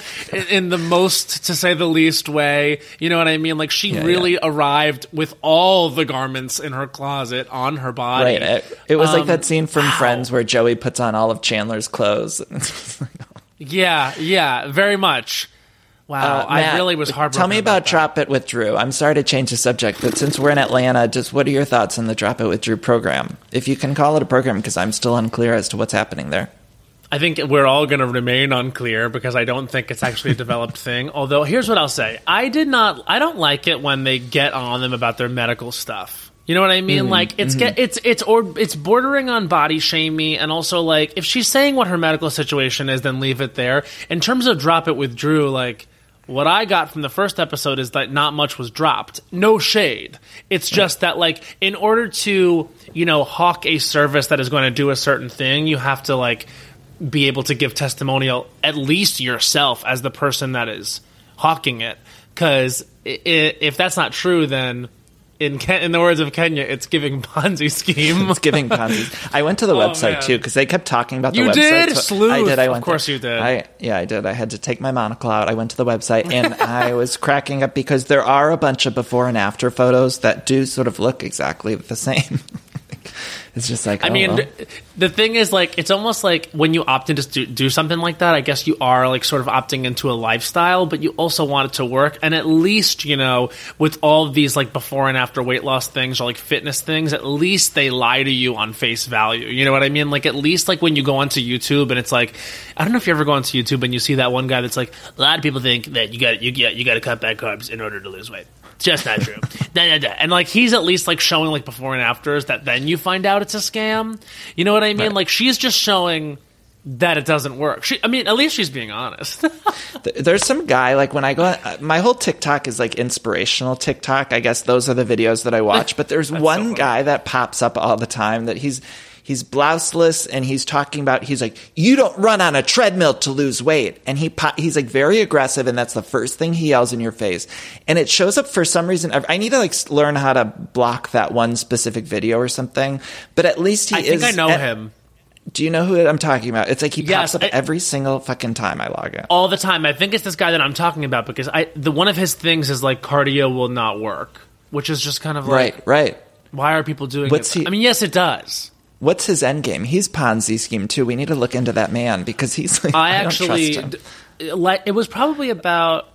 in the most, to say the least, way. You know what I mean? Like she yeah, really yeah. arrived with all the garments in her closet on her body. Right. It, it was um, like that scene from wow. Friends where Joey puts on all of Chandler's clothes. yeah, yeah, very much. Wow, uh, Matt, I really was heartbroken. Tell me about, about Drop It With Drew. I'm sorry to change the subject, but since we're in Atlanta, just what are your thoughts on the Drop It With Drew program? If you can call it a program, because I'm still unclear as to what's happening there. I think we're all going to remain unclear because I don't think it's actually a developed thing. Although, here's what I'll say. I did not, I don't like it when they get on them about their medical stuff. You know what I mean? Mm-hmm. Like it's mm-hmm. it's it's or it's bordering on body shaming, and also like if she's saying what her medical situation is, then leave it there. In terms of Drop It With Drew, like what I got from the first episode is that not much was dropped. No shade. It's just that like in order to, you know, hawk a service that is going to do a certain thing, you have to like be able to give testimonial at least yourself as the person that is hawking it. Because if that's not true, then In Ken- in the words of Kenya, it's giving Ponzi scheme. It's giving Ponzi. I went to the oh, website, man. too, because they kept talking about the you website. You did? So Sleuth. I did. I went of course there. you did. I, yeah, I did. I had to take my monocle out. I went to the website, and I was cracking up because there are a bunch of before and after photos that do sort of look exactly the same. It's just like, I oh, mean, well. the thing is, like, it's almost like when you opt in to do, do something like that, I guess you are, like, sort of opting into a lifestyle, but you also want it to work. And at least, you know, with all these, like, before and after weight loss things or, like, fitness things, at least they lie to you on face value. You know what I mean? Like, at least, like, when you go onto YouTube and it's like, I don't know if you ever go onto YouTube and you see that one guy that's like, a lot of people think that you got you, you got to cut back carbs in order to lose weight. Just not true. da, da, da. And, like, he's at least, like, showing, like, before and afters that then you find out it's a scam. You know what I mean? Right. Like, she's just showing that it doesn't work. She, I mean, at least she's being honest. There's some guy, like, when I go – my whole TikTok is, like, inspirational TikTok. I guess those are the videos that I watch. But there's one so guy that pops up all the time that he's – he's blouseless, and he's talking about, he's like, you don't run on a treadmill to lose weight. And he he's like very aggressive, and that's the first thing he yells in your face. And it shows up for some reason. I need to like learn how to block that one specific video or something. But at least he I is. I think I know at, him. Do you know who I'm talking about? It's like he yes, pops up I, every single fucking time I log in. All the time. I think it's this guy that I'm talking about because I the one of his things is like cardio will not work, which is just kind of like. Right, right. Why are people doing What's it? He, I mean, yes, it does. What's his end game? He's Ponzi scheme too. We need to look into that man because he's like, I, I actually, don't trust him. It was probably about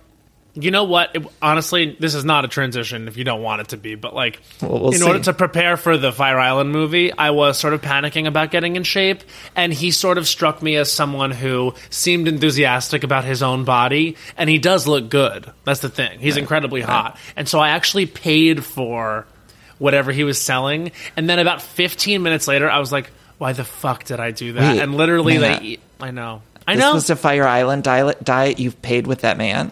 You know what? It, honestly, this is not a transition if you don't want it to be. But like, well, we'll in see. order to prepare for the Fire Island movie, I was sort of panicking about getting in shape. And he sort of struck me as someone who seemed enthusiastic about his own body. And he does look good. That's the thing. He's right. incredibly right. hot. And so I actually paid for whatever he was selling. And then about fifteen minutes later, I was like, why the fuck did I do that? Wait, and literally, man, they, I know. I this know. This was a Fire Island diet you've paid with that man?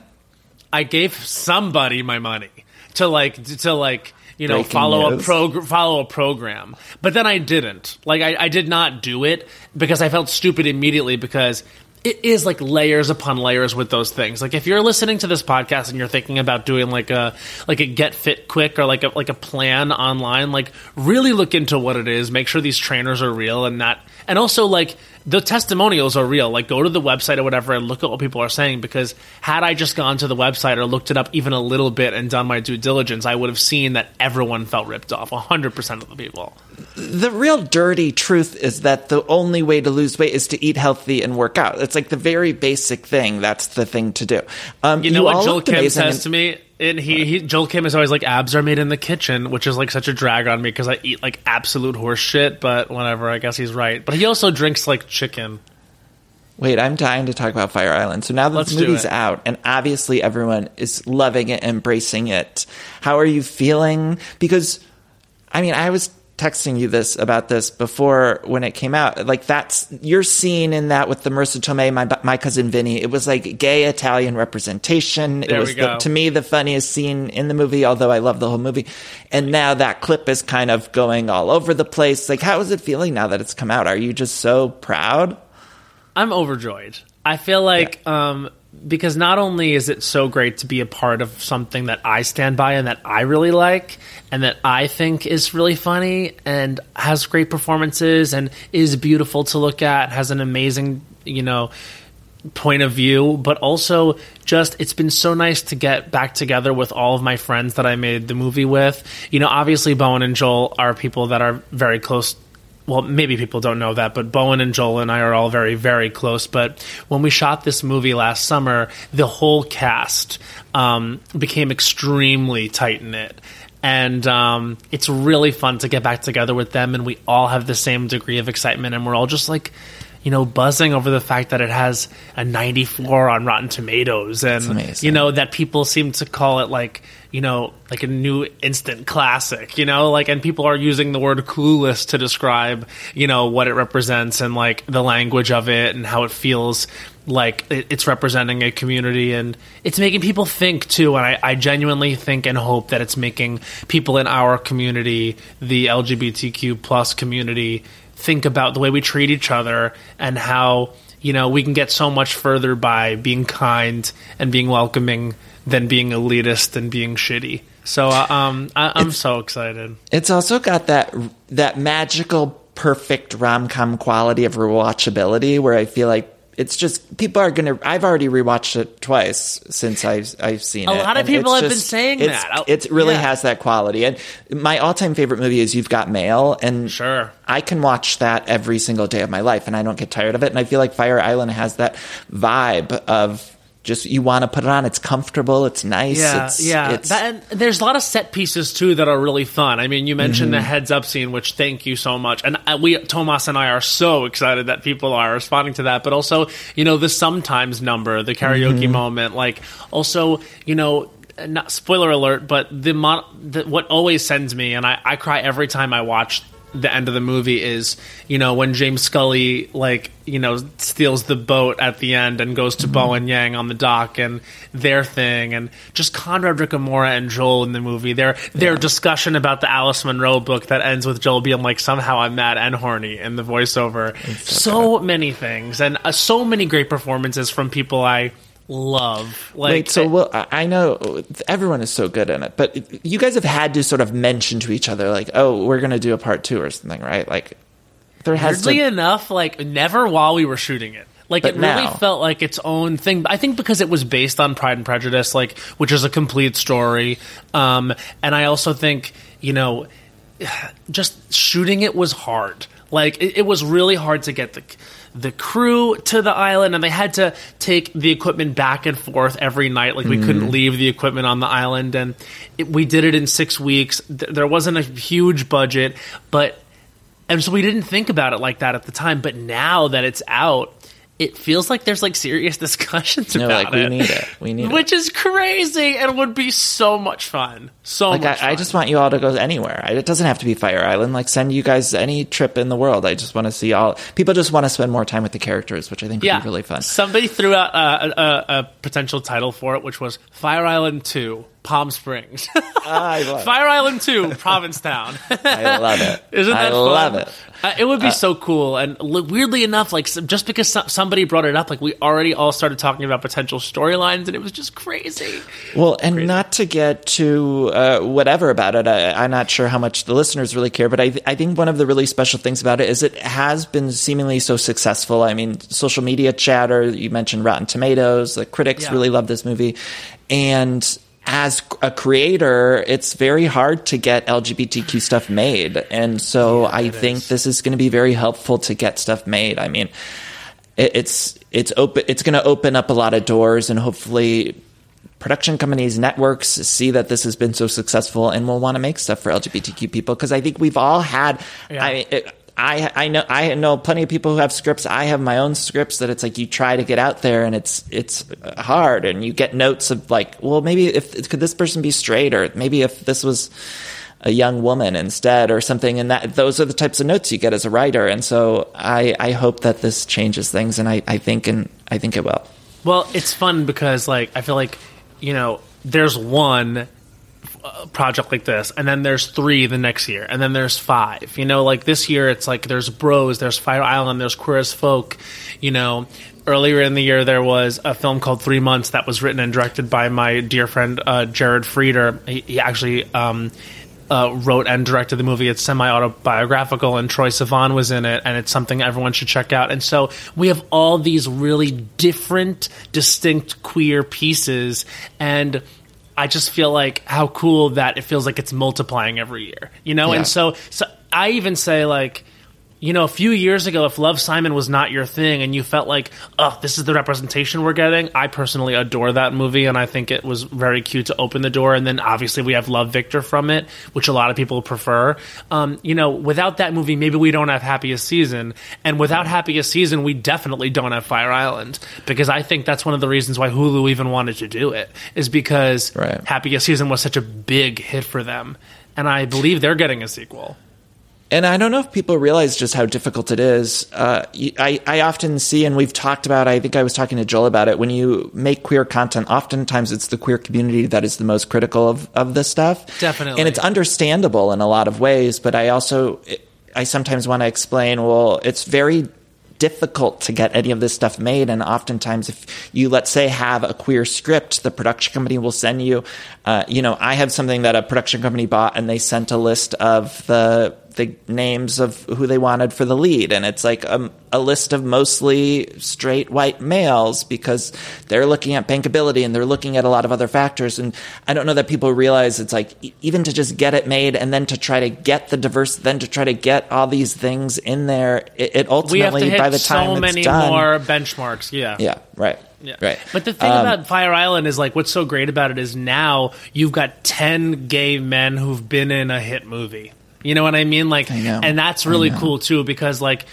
I gave somebody my money to like to like you know Breaking follow news. a prog- follow a program, but then I didn't. Like I, I did not do it because I felt stupid immediately because it is like layers upon layers with those things. Like if you're listening to this podcast and you're thinking about doing like a like a get fit quick or like a like a plan online, like really look into what it is. Make sure these trainers are real and not and also like. The testimonials are real. Like, go to the website or whatever and look at what people are saying, because had I just gone to the website or looked it up even a little bit and done my due diligence, I would have seen that everyone felt ripped off, one hundred percent of the people. The real dirty truth is that the only way to lose weight is to eat healthy and work out. It's like the very basic thing. That's the thing to do. Um, you know you what Joel Kim says and- to me? And he, he, Joel Kim is always like, abs are made in the kitchen, which is like such a drag on me because I eat like absolute horse shit, but whatever, I guess he's right. But he also drinks like chicken. Wait, I'm dying to talk about Fire Island. So now that the movie's out, and obviously everyone is loving it, embracing it, how are you feeling? Because, I mean, I was texting you this about this before when it came out. Like, that's your scene in that with the Marissa Tomei, my my cousin Vinny. It was like gay Italian representation. There it was, we go. The, to me, the funniest scene in the movie, although I love the whole movie. And now that clip is kind of going all over the place. Like, how is it feeling now that it's come out? Are you just so proud? I'm overjoyed. I feel like, yeah. um, because not only is it so great to be a part of something that I stand by and that I really like and that I think is really funny and has great performances and is beautiful to look at, has an amazing, you know, point of view, but also just it's been so nice to get back together with all of my friends that I made the movie with. You know, obviously Bowen and Joel are people that are very close. Well, maybe people don't know that, but Bowen and Joel and I are all very, very close. But when we shot this movie last summer, the whole cast um, became extremely tight-knit. And um, it's really fun to get back together with them, and we all have the same degree of excitement, and we're all just like, you know, buzzing over the fact that it has a ninety-four on Rotten Tomatoes. And, you know, that people seem to call it like, you know, like a new instant classic, you know, like, and people are using the word clueless to describe, you know, what it represents and like the language of it and how it feels like it's representing a community, and it's making people think too. And I, I genuinely think and hope that it's making people in our community, the L G B T Q plus community, think about the way we treat each other and how, you know, we can get so much further by being kind and being welcoming than being elitist and being shitty. So uh, um, I, I'm it's, so excited. It's also got that that magical, perfect rom-com quality of rewatchability where I feel like it's just people are going to. I've already rewatched it twice since I've I've seen it. A lot it. of people have just, been saying it's, that. It really yeah. has that quality. And my all-time favorite movie is You've Got Mail, and sure, I can watch that every single day of my life, and I don't get tired of it. And I feel like Fire Island has that vibe of just you want to put it on. It's comfortable. It's nice. Yeah, it's, yeah. It's, that, and there's a lot of set pieces too that are really fun. I mean, you mentioned mm-hmm. the heads up scene, which thank you so much. And we, Tomas and I, are so excited that people are responding to that. But also, you know, the sometimes number, the karaoke mm-hmm. moment, like also, you know. Not, spoiler alert, but the, mon- the what always sends me, and I, I cry every time I watch the end of the movie, is, you know, when James Scully, like, you know, steals the boat at the end and goes to mm-hmm. Bowen Yang on the dock and their thing, and just Conrad Ricamora and Joel in the movie, their their yeah. discussion about the Alice Munro book that ends with Joel being like, somehow I'm mad and horny in the voiceover. It's so so many things, and uh, so many great performances from people I love. Like, Wait, so well, I know everyone is so good in it, but you guys have had to sort of mention to each other, like, "Oh, we're going to do a part two or something," right? Like, there has weirdly to... enough, like, never while we were shooting it. Like, but it really now. felt like its own thing. I think because it was based on Pride and Prejudice, like, which is a complete story. Um, and I also think, you know, just shooting it was hard. Like, it, it was really hard to get the the crew to the island, and they had to take the equipment back and forth every night. Like, we mm. couldn't leave the equipment on the island, and it, we did it in six weeks. Th- there wasn't a huge budget, but and so we didn't think about it like that at the time. But now that it's out, it feels like there's like serious discussions no, about like, it. We need it. We need Which it. is crazy and would be so much fun. So like, much I, fun. I just want you all to go anywhere. It doesn't have to be Fire Island. Like, send you guys any trip in the world. I just want to see all. People just want to spend more time with the characters, which I think would yeah. be really fun. Somebody threw out a, a, a potential title for it, which was Fire Island two. Palm Springs. I love it. Fire Island two, Provincetown. I love it. Isn't that I fun? I love it. Uh, it would be uh, so cool. And weirdly enough, like, just because somebody brought it up, like, we already all started talking about potential storylines, and it was just crazy. Well, and crazy. Not to get too uh, whatever about it, I, I'm not sure how much the listeners really care, but I, I think one of the really special things about it is it has been seemingly so successful. I mean, social media chatter, you mentioned Rotten Tomatoes, the critics yeah. really love this movie. And as a creator, it's very hard to get L G B T Q stuff made. And so yeah, I think is. this is going to be very helpful to get stuff made. I mean, it, it's it's open. It's going to open up a lot of doors, and hopefully production companies, networks see that this has been so successful and will want to make stuff for L G B T Q people. Because I think we've all had yeah. – I mean, it, I I know I know plenty of people who have scripts. I have my own scripts that it's like you try to get out there, and it's it's hard, and you get notes of like, well, maybe if could this person be straight, or maybe if this was a young woman instead, or something. And that those are the types of notes you get as a writer. And so I I hope that this changes things, and I I think and I think it will. Well, it's fun because like I feel like you know there's one project like this, and then there's three the next year, and then there's five, you know, like this year it's like there's Bros, there's Fire Island, there's Queer as Folk, you know. Earlier in the year there was a film called Three Months that was written and directed by my dear friend uh, Jared Frieder. He, he actually um, uh, wrote and directed the movie. It's semi-autobiographical, and Troye Sivan was in it, and it's something everyone should check out. And so we have all these really different, distinct queer pieces, and I just feel like how cool that it feels like it's multiplying every year, you know? Yeah. And so, so I even say like, you know, a few years ago, if Love, Simon was not your thing and you felt like, oh, this is the representation we're getting, I personally adore that movie, and I think it was very cute to open the door. And then obviously we have Love, Victor from it, which a lot of people prefer. Um, you know, without that movie, maybe we don't have Happiest Season. And without Happiest Season, we definitely don't have Fire Island, because I think that's one of the reasons why Hulu even wanted to do it, is because right. Happiest Season was such a big hit for them. And I believe they're getting a sequel. And I don't know if people realize just how difficult it is. Uh, I, I often see, and we've talked about, I think I was talking to Joel about it, when you make queer content, oftentimes it's the queer community that is the most critical of, of this stuff. Definitely. And it's understandable in a lot of ways, but I also, I sometimes want to explain, well, it's very difficult to get any of this stuff made. And oftentimes if you, let's say, have a queer script, the production company will send you, uh, you know, I have something that a production company bought, and they sent a list of the the names of who they wanted for the lead. And it's like a, a list of mostly straight white males, because they're looking at bankability and they're looking at a lot of other factors. And I don't know that people realize it's like even to just get it made, and then to try to get the diverse, then to try to get all these things in there. It, it ultimately, by the time so it's many done, more benchmarks. Yeah. Yeah. Right. Yeah. Right. But the thing um, about Fire Island is like, what's so great about it is now you've got ten gay men who've been in a hit movie. You know what I mean? Like, I and that's really cool too, because like,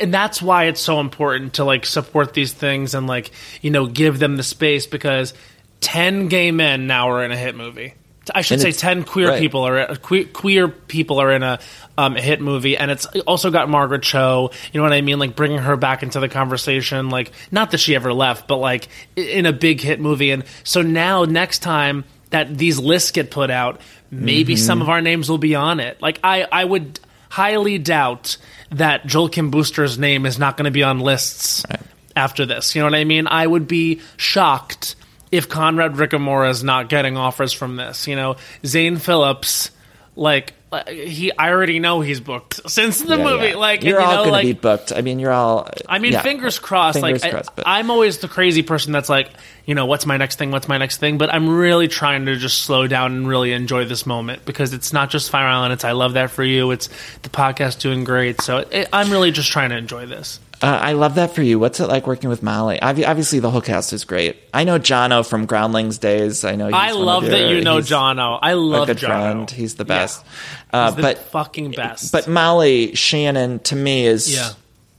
and that's why it's so important to like support these things and like, you know, give them the space, because ten gay men now are in a hit movie. I should and say ten queer right. people are que- queer people are in a um, hit movie, and it's also got Margaret Cho. You know what I mean? Like bringing her back into the conversation. Like, not that she ever left, but like in a big hit movie. And so now next time that these lists get put out, maybe mm-hmm. some of our names will be on it. Like, I, I would highly doubt that Joel Kim Booster's name is not going to be on lists right. after this. You know what I mean? I would be shocked if Conrad Ricamora is not getting offers from this. You know, Zane Phillips, Like he, I already know he's booked since the yeah, movie. Yeah. Like you're and, you all know, gonna like, be booked. I mean, you're all. I mean, yeah, fingers crossed. Fingers like crossed, I, but... I'm always the crazy person that's like, you know, what's my next thing? What's my next thing? But I'm really trying to just slow down and really enjoy this moment because it's not just Fire Island. It's I Love That For You. It's the podcast doing great. So it, I'm really just trying to enjoy this. Uh, I Love That For You. What's it like working with Molly? Obviously, the whole cast is great. I know Jono from Groundlings days. I know. He's I love your, that you know Jono. I love a good Jono. Friend. He's the best. Yeah. He's uh, the but, fucking best. But Molly Shannon to me is yeah.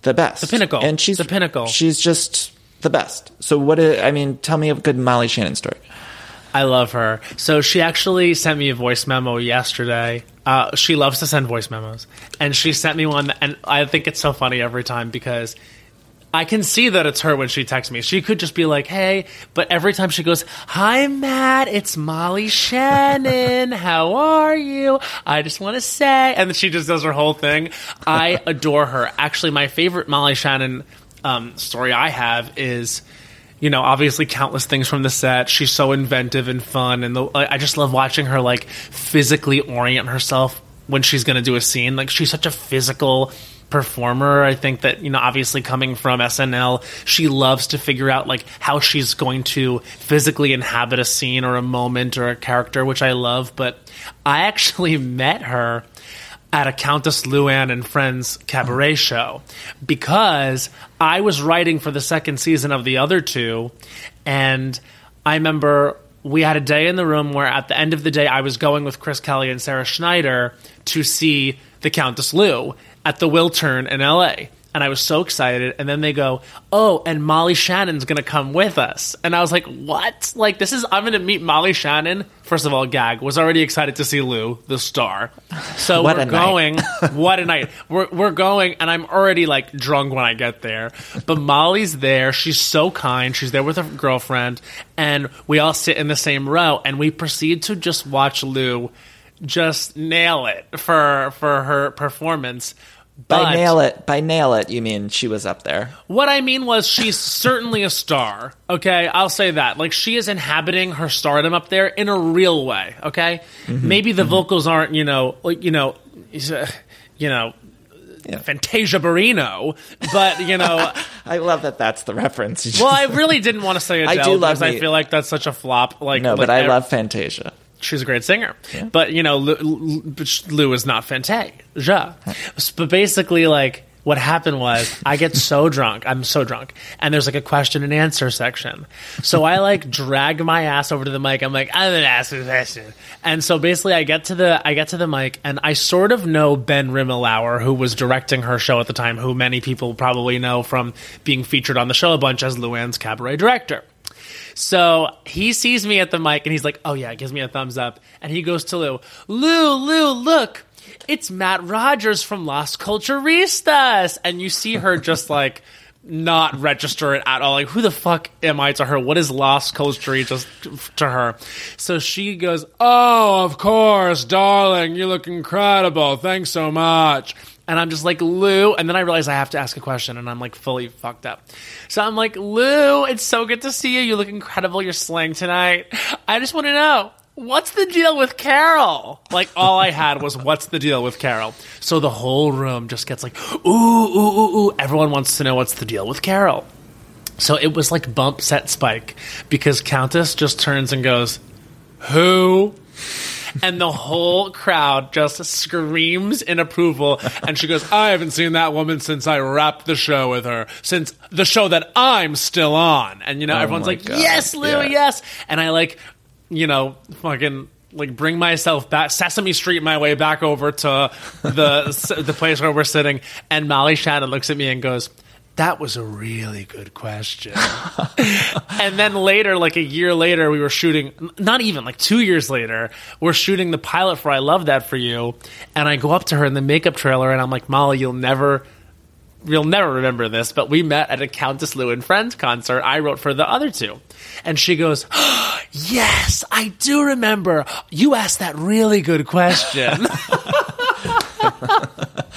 the best. The pinnacle. And she's the pinnacle. She's just the best. So what? Is, I mean, tell me a good Molly Shannon story. I love her. So she actually sent me a voice memo yesterday. Uh, she loves to send voice memos. And she sent me one, that, and I think it's so funny every time because I can see that it's her when she texts me. She could just be like, hey, but every time she goes, hi, Matt, it's Molly Shannon. How are you? I just want to say. And she just does her whole thing. I adore her. Actually, my favorite Molly Shannon um, story I have is... You know, obviously countless things from the set. She's so inventive and fun. And the, I just love watching her, like, physically orient herself when she's going to do a scene. Like, she's such a physical performer. I think that, you know, obviously coming from S N L, she loves to figure out, like, how she's going to physically inhabit a scene or a moment or a character, which I love. But I actually met her at a Countess Luann and Friends cabaret show because I was writing for the second season of the other two, and I remember we had a day in the room where at the end of the day I was going with Chris Kelly and Sarah Schneider to see the Countess Lou at the Wiltern in L A, and I was so excited, and then they go, oh, and Molly Shannon's going to come with us. And I was like, what? Like, this is, I'm going to meet Molly Shannon. First of all, gag, was already excited to see Lou, the star. So we're going, what a night. We're we're going, and I'm already, like, drunk when I get there. But Molly's there. She's so kind. She's there with her girlfriend. And we all sit in the same row, and we proceed to just watch Lou just nail it for for her performance. But, by nail it, by nail it, you mean she was up there. What I mean was she's certainly a star, okay? I'll say that. Like, she is inhabiting her stardom up there in a real way, okay? Mm-hmm. Maybe the mm-hmm. vocals aren't, you know, like, you know, you know, yeah. Fantasia Barrino, but, you know. I love that that's the reference. Well, I really didn't want to say Adele I do love because me. I feel like that's such a flop. Like, no, like, but I, I love Fantasia. She's a great singer. Yeah. But, you know, Lou, Lou, Lou is not Fantasia. But basically, like, what happened was I get so drunk. I'm so drunk. And there's, like, a question and answer section. So I, like, drag my ass over to the mic. I'm like, I'm going to ask a question. And so basically I get to the I get to the mic, and I sort of know Ben Rimmelauer, who was directing her show at the time, who many people probably know from being featured on the show a bunch as Luann's cabaret director. So he sees me at the mic, and he's like, oh, yeah, gives me a thumbs up. And he goes to Lou, Lou, Lou, look, it's Matt Rogers from Las Culturistas. And you see her just, like, not register it at all. Like, who the fuck am I to her? What is Las Culturistas to her? So she goes, oh, of course, darling, you look incredible. Thanks so much. And I'm just like, Lou. And then I realize I have to ask a question, and I'm, like, fully fucked up. So I'm like, Lou, it's so good to see you. You look incredible. You're slaying tonight. I just want to know, what's the deal with Carol? Like, all I had was, what's the deal with Carol? So the whole room just gets like, ooh, ooh, ooh, ooh. Everyone wants to know what's the deal with Carol. So it was like bump, set, spike, because Countess just turns and goes, who? And the whole crowd just screams in approval. And she goes, I haven't seen that woman since I wrapped the show with her, since the show that I'm still on. And, you know, oh everyone's like, God. Yes, Lou, yeah. yes. And I, like, you know, fucking, like, bring myself back, Sesame Street my way back over to the the place where we're sitting. And Molly Shannon looks at me and goes, that was a really good question. And then later, like a year later, we were shooting, not even, like two years later, we're shooting the pilot for I Love That For You. And I go up to her in the makeup trailer, and I'm like, Molly, you'll never, you'll never remember this, but we met at a Countess Lou and Friends concert I wrote for the other two. And she goes, oh, yes, I do remember. You asked that really good question.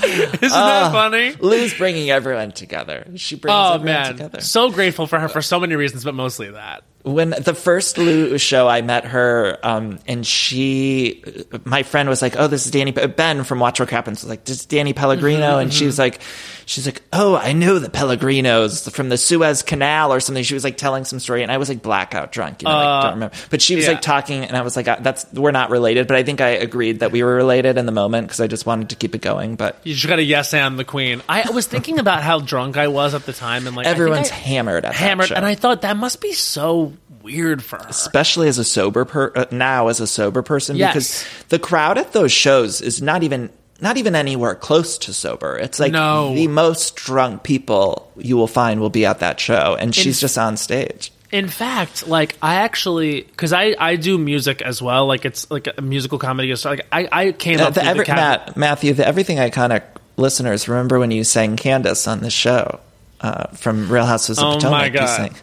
Isn't uh, that funny? Lou's bringing everyone together. She brings oh, everyone man. together. So grateful for her for so many reasons, but mostly that. When the first Lou show, I met her, um, and she, my friend was like, oh, this is Dani, Pe- Ben from Watch What Happens was like, this is Dani Pellegrino. Mm-hmm, and mm-hmm. she was like, she's like, oh, I know the Pellegrinos from the Suez Canal or something. She was like telling some story and I was like blackout drunk, you know, uh, like, don't remember. But she was yeah. like talking and I was like, that's, we're not related, but I think I agreed that we were related in the moment because I just wanted to keep it going. But you just got to yes and the queen. I was thinking about how drunk I was at the time and like everyone's I I hammered at hammered, that show. And I thought that must be so weird for her, especially as a sober per uh, now as a sober person, yes. because the crowd at those shows is not even not even anywhere close to sober. It's like no. the most drunk people you will find will be at that show, and in, she's just on stage. In fact, like I actually, because I, I do music as well, like it's like a musical comedy. So like I I came uh, up the every, the Matt, Matthew, the Everything Iconic listeners, remember when you sang Candace on the show uh, from Real Houses of oh Potomac? My God. You sang.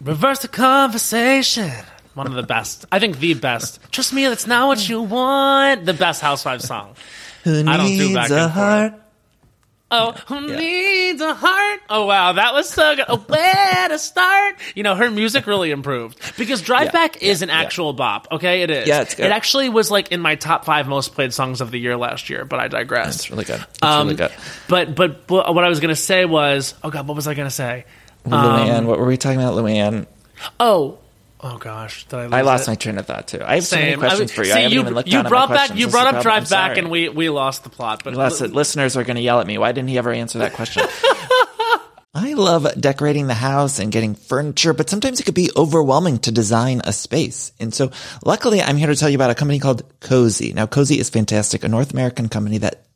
Reverse the conversation. One of the best. I think the best. Trust me, that's not what you want. The best Housewives song. Who I don't do back and forth. Oh, who yeah. needs a heart? Oh, wow, that was so good. Oh, where to start? You know, her music really improved. Because Drive yeah, Back yeah, is an actual yeah. bop, okay? It is. Yeah, it's good. It actually was, like, in my top five most played songs of the year last year, but I digress. It's really good. It's um, really good. But, but but what I was going to say was, oh, God, what was I going to say? Luann, um, what were we talking about, Luann? Oh, oh gosh, did I lose I lost it? my train of thought too. I have Same. so many questions I, for you. See, I haven't you, even looked you down brought at my back, questions. You brought up Drive Back, and we, we lost the plot. But Unless l- it, listeners are going to yell at me. Why didn't he ever answer that question? I love decorating the house and getting furniture, but sometimes it could be overwhelming to design a space. And so luckily, I'm here to tell you about a company called Cozy. Now, Cozy is fantastic, a North American company that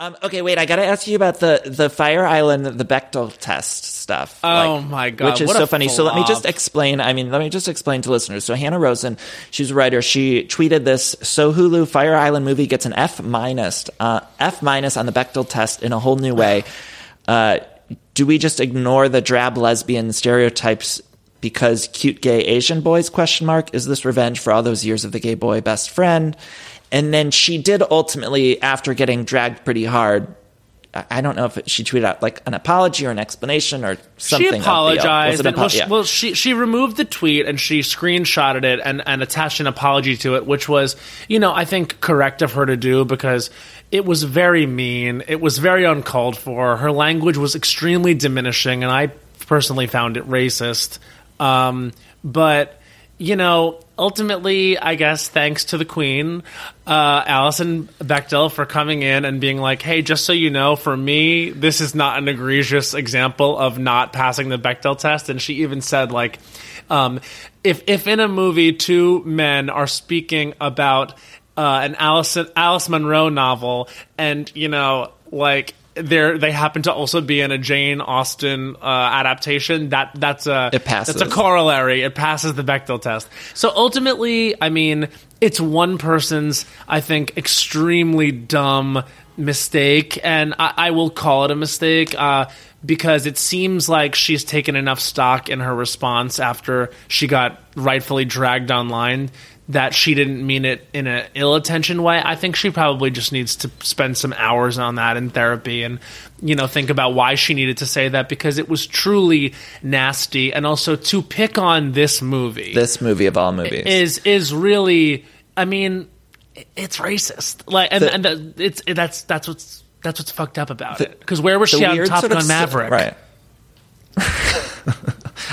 Um, okay, wait, I got to ask you about the, the Fire Island, the Bechdel test stuff. Oh, like, my God. Which is what so funny. Flop. So let me just explain. I mean, let me just explain to listeners. So Hannah Rosen, she's a writer. She tweeted this. So Hulu Fire Island movie gets an F minus, uh, F minus on the Bechdel test in a whole new way. Uh, do we just ignore the drab lesbian stereotypes because cute gay Asian boys, question mark? Is this revenge for all those years of the gay boy best friend? And then she did ultimately, after getting dragged pretty hard, I don't know if it, she tweeted out like an apology or an explanation or something. She apologized. Apo- well, she, yeah. well she, she removed the tweet and she screenshotted it and, and attached an apology to it, which was, you know, I think correct of her to do because it was very mean. It was very uncalled for. Her language was extremely diminishing, and I personally found it racist. Um, but, you know... Ultimately, I guess, thanks to the Queen, uh, Alison Bechdel, for coming in and being like, hey, just so you know, for me, this is not an egregious example of not passing the Bechdel test. And she even said, like, um, if if in a movie two men are speaking about uh, an Alice, Alice Munro novel and, you know, like... There, they happen to also be in a Jane Austen uh, adaptation. That that's a it passes. That's a corollary. It passes the Bechdel test. So ultimately, I mean, it's one person's, I think, extremely dumb mistake, and I, I will call it a mistake uh, because it seems like she's taken enough stock in her response after she got rightfully dragged online that she didn't mean it in an ill-attention way. I think she probably just needs to spend some hours on that in therapy and, you know, think about why she needed to say that, because it was truly nasty. And also to pick on this movie. This movie of all movies. Is is really, I mean, it's racist. Like, and, the, and the, it's it, that's that's what's that's what's fucked up about the, it. Because where was she on Top Gun of, Maverick? Right.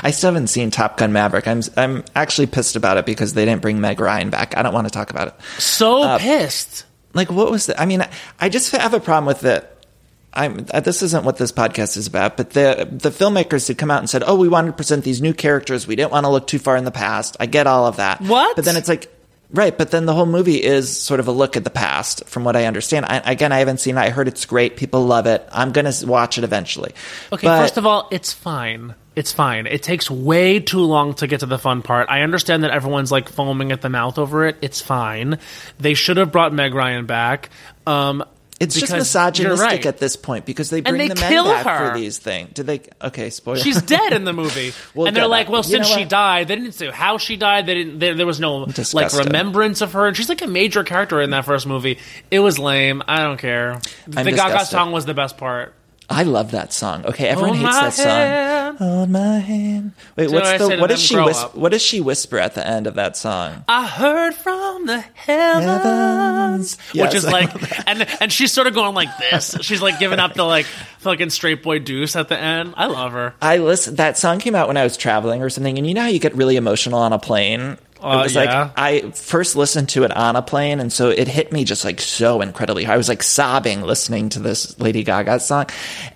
I still haven't seen Top Gun Maverick. I'm I'm actually pissed about it because they didn't bring Meg Ryan back. I don't want to talk about it. So uh, pissed. Like, what was the... I mean, I, I just have a problem with it. I'm, this isn't what this podcast is about, but the the filmmakers had come out and said, oh, we wanted to present these new characters. We didn't want to look too far in the past. I get all of that. What? But then it's like... Right, but then the whole movie is sort of a look at the past, from what I understand. I, again, I haven't seen it. I heard it's great. People love it. I'm going to watch it eventually. Okay, but, first of all, it's fine. It's fine. It takes way too long to get to the fun part. I understand that everyone's, like, foaming at the mouth over it. It's fine. They should have brought Meg Ryan back. Um, it's just misogynistic right. at this point, because they bring they the men back her. for these things. Did they? Okay, spoiler. She's dead in the movie. We'll and they're like, that. well, you since she died, they didn't say how she died. They didn't. They, there was no Disgusted. like remembrance of her. And she's like a major character in that first movie. It was lame. I don't care. I'm the disgusted. Gaga song was the best part. I love that song. Okay, everyone Hold hates that hand. song. Hold my hand. Wait, so what's the, what does she whis- what does she whisper at the end of that song? I heard from the heavens, heavens. Yes, which is I like, and and she's sort of going like this. She's like giving up the like fucking straight boy deuce at the end. I love her. I listen. That song came out when I was traveling or something, and you know how you get really emotional on a plane. It was uh, yeah. like, I first listened to it on a plane, and so it hit me just like so incredibly hard. I was like sobbing listening to this Lady Gaga song.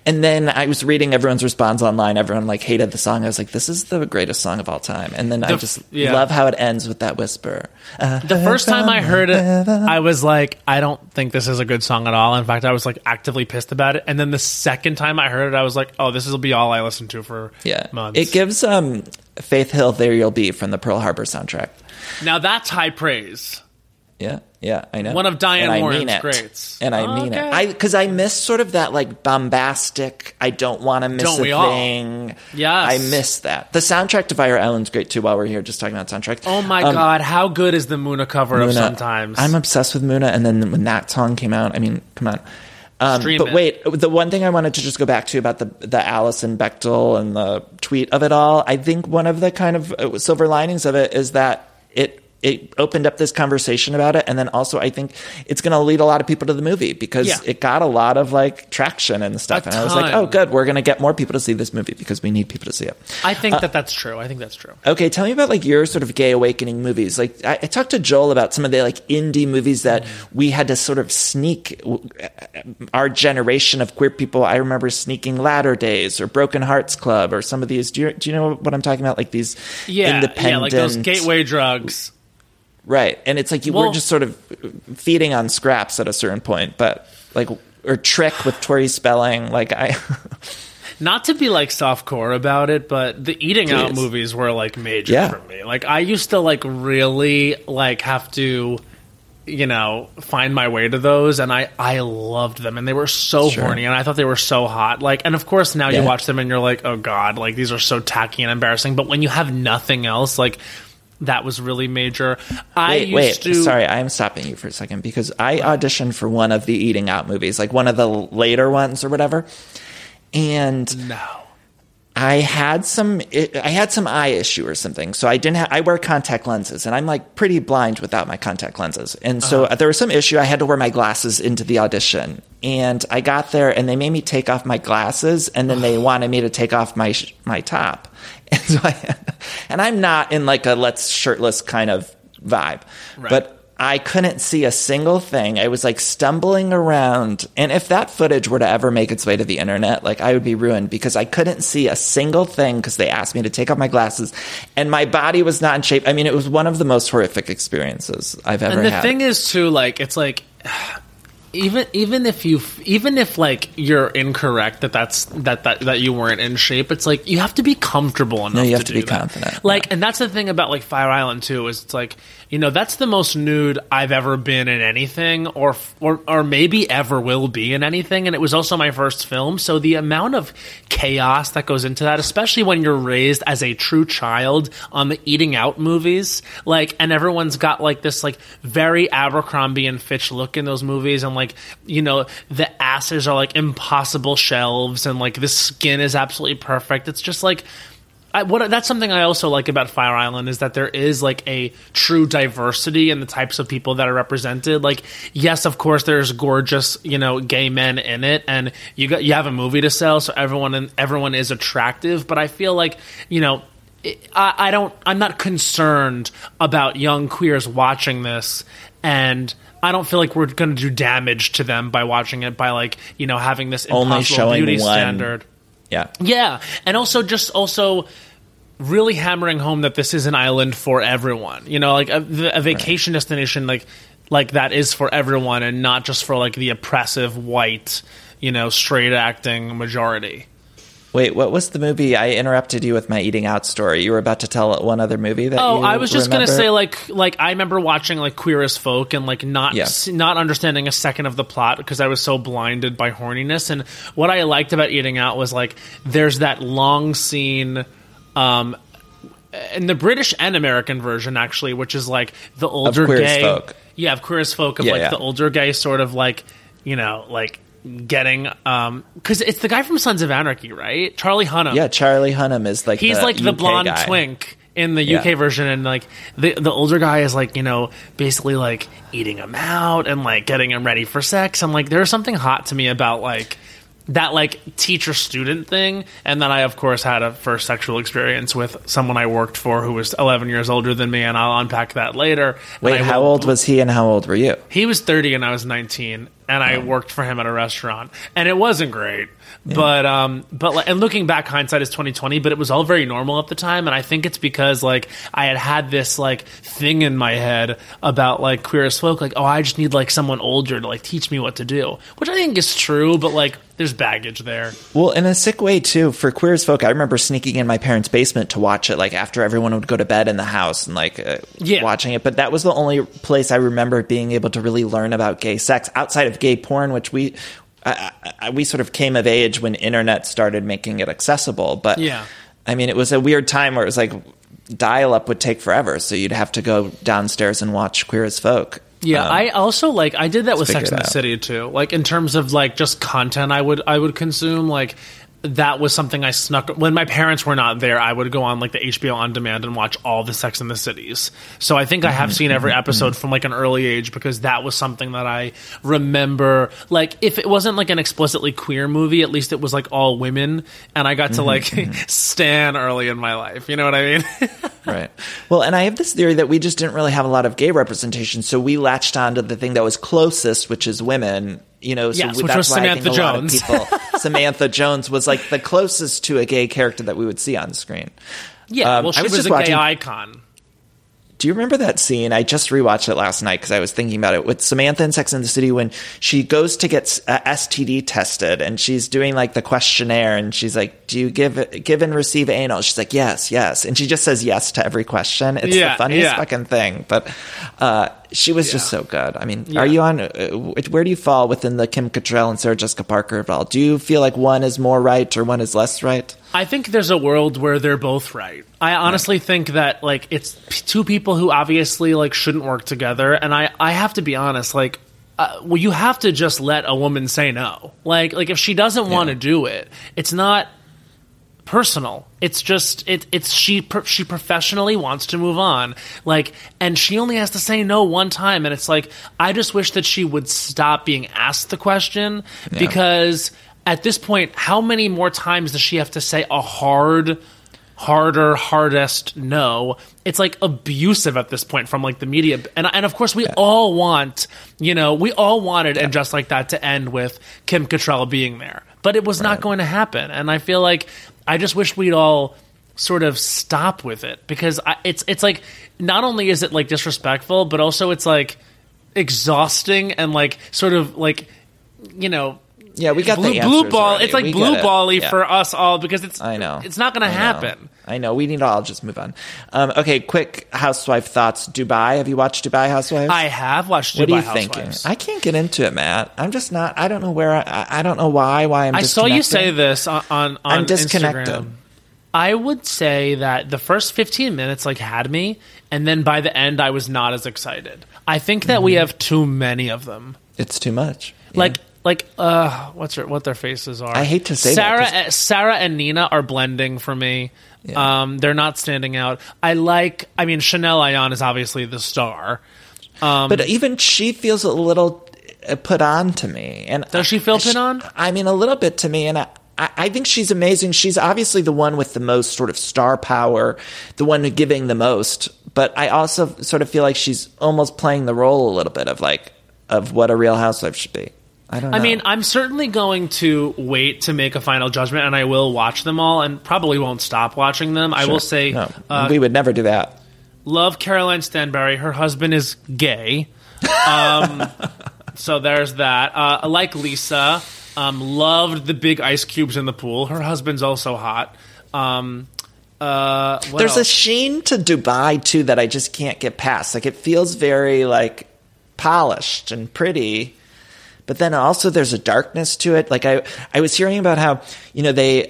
And then I was reading everyone's response online. Everyone like hated the song. I was like, this is the greatest song of all time. And then the, I just yeah. love how it ends with that whisper. Uh, the first time I heard it, I was like, I don't think this is a good song at all. In fact, I was like actively pissed about it. And then the second time I heard it, I was like, oh, this will be all I listen to for yeah. months. It gives... um. Faith Hill, There You'll Be from the Pearl Harbor soundtrack. Now that's high praise. Yeah, yeah, I know. One of Diane Warren's greats. And I mean it. I Because I miss sort of that like bombastic, I don't want to miss a thing. Yes. I miss that. The soundtrack to Fire Island's great too, while we're here just talking about soundtracks. Oh my um, God, how good is the Muna cover Muna, of Sometimes? I'm obsessed with Muna, and then when that song came out, I mean, come on. Um, but wait, the one thing I wanted to just go back to about the the Alison Bechdel and the tweet of it all, I think one of the kind of silver linings of it is that it it opened up this conversation about it, and then also I think it's going to lead a lot of people to the movie because yeah. it got a lot of like traction and stuff, a and ton. I was like, oh good, we're going to get more people to see this movie because we need people to see it. I think uh, that that's true. I think that's true. Okay, tell me about like your sort of gay awakening movies. Like I, I talked to Joel about some of the like indie movies that mm-hmm. we had to sort of sneak our generation of queer people. I remember sneaking Latter Days or Broken Hearts Club or some of these. Do you, do you know what I'm talking about? Like these yeah, independent, yeah, like those gateway drugs. Right, and it's like you well, were just sort of feeding on scraps at a certain point, but like or Trick with Tori Spelling, like I. Not to be like softcore about it, but the eating Please. out movies were like major yeah. for me. Like I used to like really like have to, you know, find my way to those, and I I loved them, and they were so sure. horny, and I thought they were so hot. Like, and of course now yeah. you watch them and you're like, oh God, like these are so tacky and embarrassing. But when you have nothing else, like. That was really major. I wait, used wait. to... Sorry, I'm stopping you for a second because I auditioned for one of the eating out movies, like one of the later ones or whatever. And no. I had some I had some eye issue or something. So I didn't ha- I wear contact lenses, and I'm like pretty blind without my contact lenses. And so uh-huh. there was some issue. I had to wear my glasses into the audition. And I got there and they made me take off my glasses, and then they wanted me to take off my sh- my top. And, so I, and I'm not in like a let's shirtless kind of vibe, right. but I couldn't see a single thing. I was like stumbling around. And if that footage were to ever make its way to the internet, like I would be ruined because I couldn't see a single thing because they asked me to take off my glasses and my body was not in shape. I mean, it was one of the most horrific experiences I've ever had. And the had. thing is too, like, it's like... even even if you even if like you're incorrect that that's that that, that you weren't in shape, it's like you have to be comfortable enough. No, you have to, to be that. confident. Like, yeah. And that's the thing about like Fire Island too, is it's like, you know, that's the most nude I've ever been in anything, or or or maybe ever will be in anything. And it was also my first film, so the amount of chaos that goes into that, especially when you're raised as a true child on the eating out movies, like, and everyone's got like this like very Abercrombie and Fitch look in those movies, and like. Like, you know, the asses are like impossible shelves, and like the skin is absolutely perfect. It's just like, I, what that's something I also like about Fire Island, is that there is like a true diversity in the types of people that are represented. Like, yes, of course, there's gorgeous, you know, gay men in it, and you got you have a movie to sell, so everyone and everyone is attractive. But I feel like, you know. I, I don't. I'm not concerned about young queers watching this, and I don't feel like we're going to do damage to them by watching it by like you know having this impossible beauty one. standard. Yeah, yeah, and also just also really hammering home that this is an island for everyone. You know, like a, a vacation right. destination like like that is for everyone, and not just for like the oppressive white, you know, straight acting majority. Wait, what was the movie? I interrupted you with my eating out story. You were about to tell one other movie that. Oh, you I was just remember? gonna say like like I remember watching like Queer as Folk and like not yeah. not understanding a second of the plot because I was so blinded by horniness. And what I liked about eating out was like there's that long scene. Um, in the British and American version, actually, which is like the older of Queer gay, as Folk. yeah, of Queer as Folk, of yeah, like yeah. the older gay sort of like you know like. Getting um because it's the guy from Sons of Anarchy, right? Charlie Hunnam. Yeah, Charlie Hunnam is like he's the like the U K blonde guy. Twink in the yeah. U K version, and like the the older guy is like you know basically like eating him out and like getting him ready for sex. And like there's something hot to me about like that like teacher student thing, and then I of course had a first sexual experience with someone I worked for who was eleven years older than me, and I'll unpack that later. Wait, how old was he and how old were you? He was thirty and I was nineteen, and I worked for him at a restaurant, and it wasn't great. Yeah. But um, but like, and looking back, hindsight is twenty twenty. But it was all very normal at the time, and I think it's because like I had had this like thing in my head about like Queer as Folk, like oh, I just need like someone older to like teach me what to do, which I think is true. But like, there's baggage there. Well, in a sick way too. For Queer as Folk, I remember sneaking in my parents' basement to watch it, like after everyone would go to bed in the house, and like uh, yeah. watching it. But that was the only place I remember being able to really learn about gay sex outside of gay porn, which we. I, I, we sort of came of age when internet started making it accessible, but yeah. I mean, it was a weird time where it was like dial-up would take forever, so you'd have to go downstairs and watch Queer as Folk. Yeah, um, I also like I did that with Sex and the City too. Like in terms of like just content, I would I would consume like. That was something I snuck when my parents were not there. I would go on like the H B O on demand and watch all the Sex and the Cities. So I think I have seen every episode from like an early age, because that was something that I remember. Like if it wasn't like an explicitly queer movie, at least it was like all women, and I got to like stan early in my life. You know what I mean? Right. Well, and I have this theory that we just didn't really have a lot of gay representation, so we latched on to the thing that was closest, which is women. You know, so yes, we, which that's was why Samantha I think Jones. A lot of people, Samantha Jones was like the closest to a gay character that we would see on screen. Yeah, um, well, she I was, was just a watching, gay icon. Do you remember that scene? I just rewatched it last night because I was thinking about it with Samantha in Sex and the City when she goes to get uh, S T D tested, and she's doing like the questionnaire, and she's like, "Do you give give and receive anal?" She's like, "Yes, yes," and she just says yes to every question. It's yeah, the funniest yeah. fucking thing, but. uh She was yeah. just so good. I mean, yeah. are you on? Uh, where do you fall within the Kim Cattrall and Sarah Jessica Parker of all? Do you feel like one is more right or one is less right? I think there's a world where they're both right. I honestly right. think that like it's two people who obviously like shouldn't work together. And I, I have to be honest, like. Uh, well, you have to just let a woman say no. Like like if she doesn't yeah. want to do it, it's not. Personal. It's just it. It's she. Per, she professionally wants to move on. Like, and she only has to say no one time. And it's like I just wish that she would stop being asked the question yeah. because at this point, how many more times does she have to say a hard? harder, hardest no. It's like abusive at this point from like the media. And and of course we yeah. all want, you know, we all wanted yeah. And Just Like That to end with Kim Cattrall being there. But it was right. not going to happen. And I feel like I just wish we'd all sort of stop with it because I, it's it's like not only is it like disrespectful, but also it's like exhausting and like sort of like, you know, yeah, we got blue, the blue ball. Already. It's like we blue ball-y yeah. for us all because it's I know. It's not going to happen. I know. We need to all just move on. Um, okay, quick housewife thoughts. Dubai. Have you watched Dubai Housewives? I have watched Dubai What are you Housewives. Thinking? I can't get into it, Matt. I'm just not. I don't know where. I, I don't know why. Why I'm. I saw you say this on. on I'm disconnected. Instagram. I would say that the first fifteen minutes like had me, and then by the end, I was not as excited. I think that mm-hmm. we have too many of them. It's too much. Yeah. Like. Like, uh, what's her, what their faces are. I hate to say Sarah, that. Sarah and Nina are blending for me. Yeah. Um, they're not standing out. I like, I mean, Chanel Ayan is obviously the star. Um, but even she feels a little put on to me. And does she feel I, put she, on? I mean, a little bit to me. And I, I think she's amazing. She's obviously the one with the most sort of star power, the one giving the most. But I also sort of feel like she's almost playing the role a little bit of like, of what a real housewife should be. I don't know. I mean, I'm certainly going to wait to make a final judgment, and I will watch them all and probably won't stop watching them. Sure. I will say... No. Uh, we would never do that. Love Caroline Stanberry. Her husband is gay. Um, so there's that. Uh, I like Lisa. Um, loved the big ice cubes in the pool. Her husband's also hot. Um, uh, what there's else? A sheen to Dubai, too, that I just can't get past. Like, it feels very, like, polished and pretty... But then also there's a darkness to it. Like I, I was hearing about how, you know, they,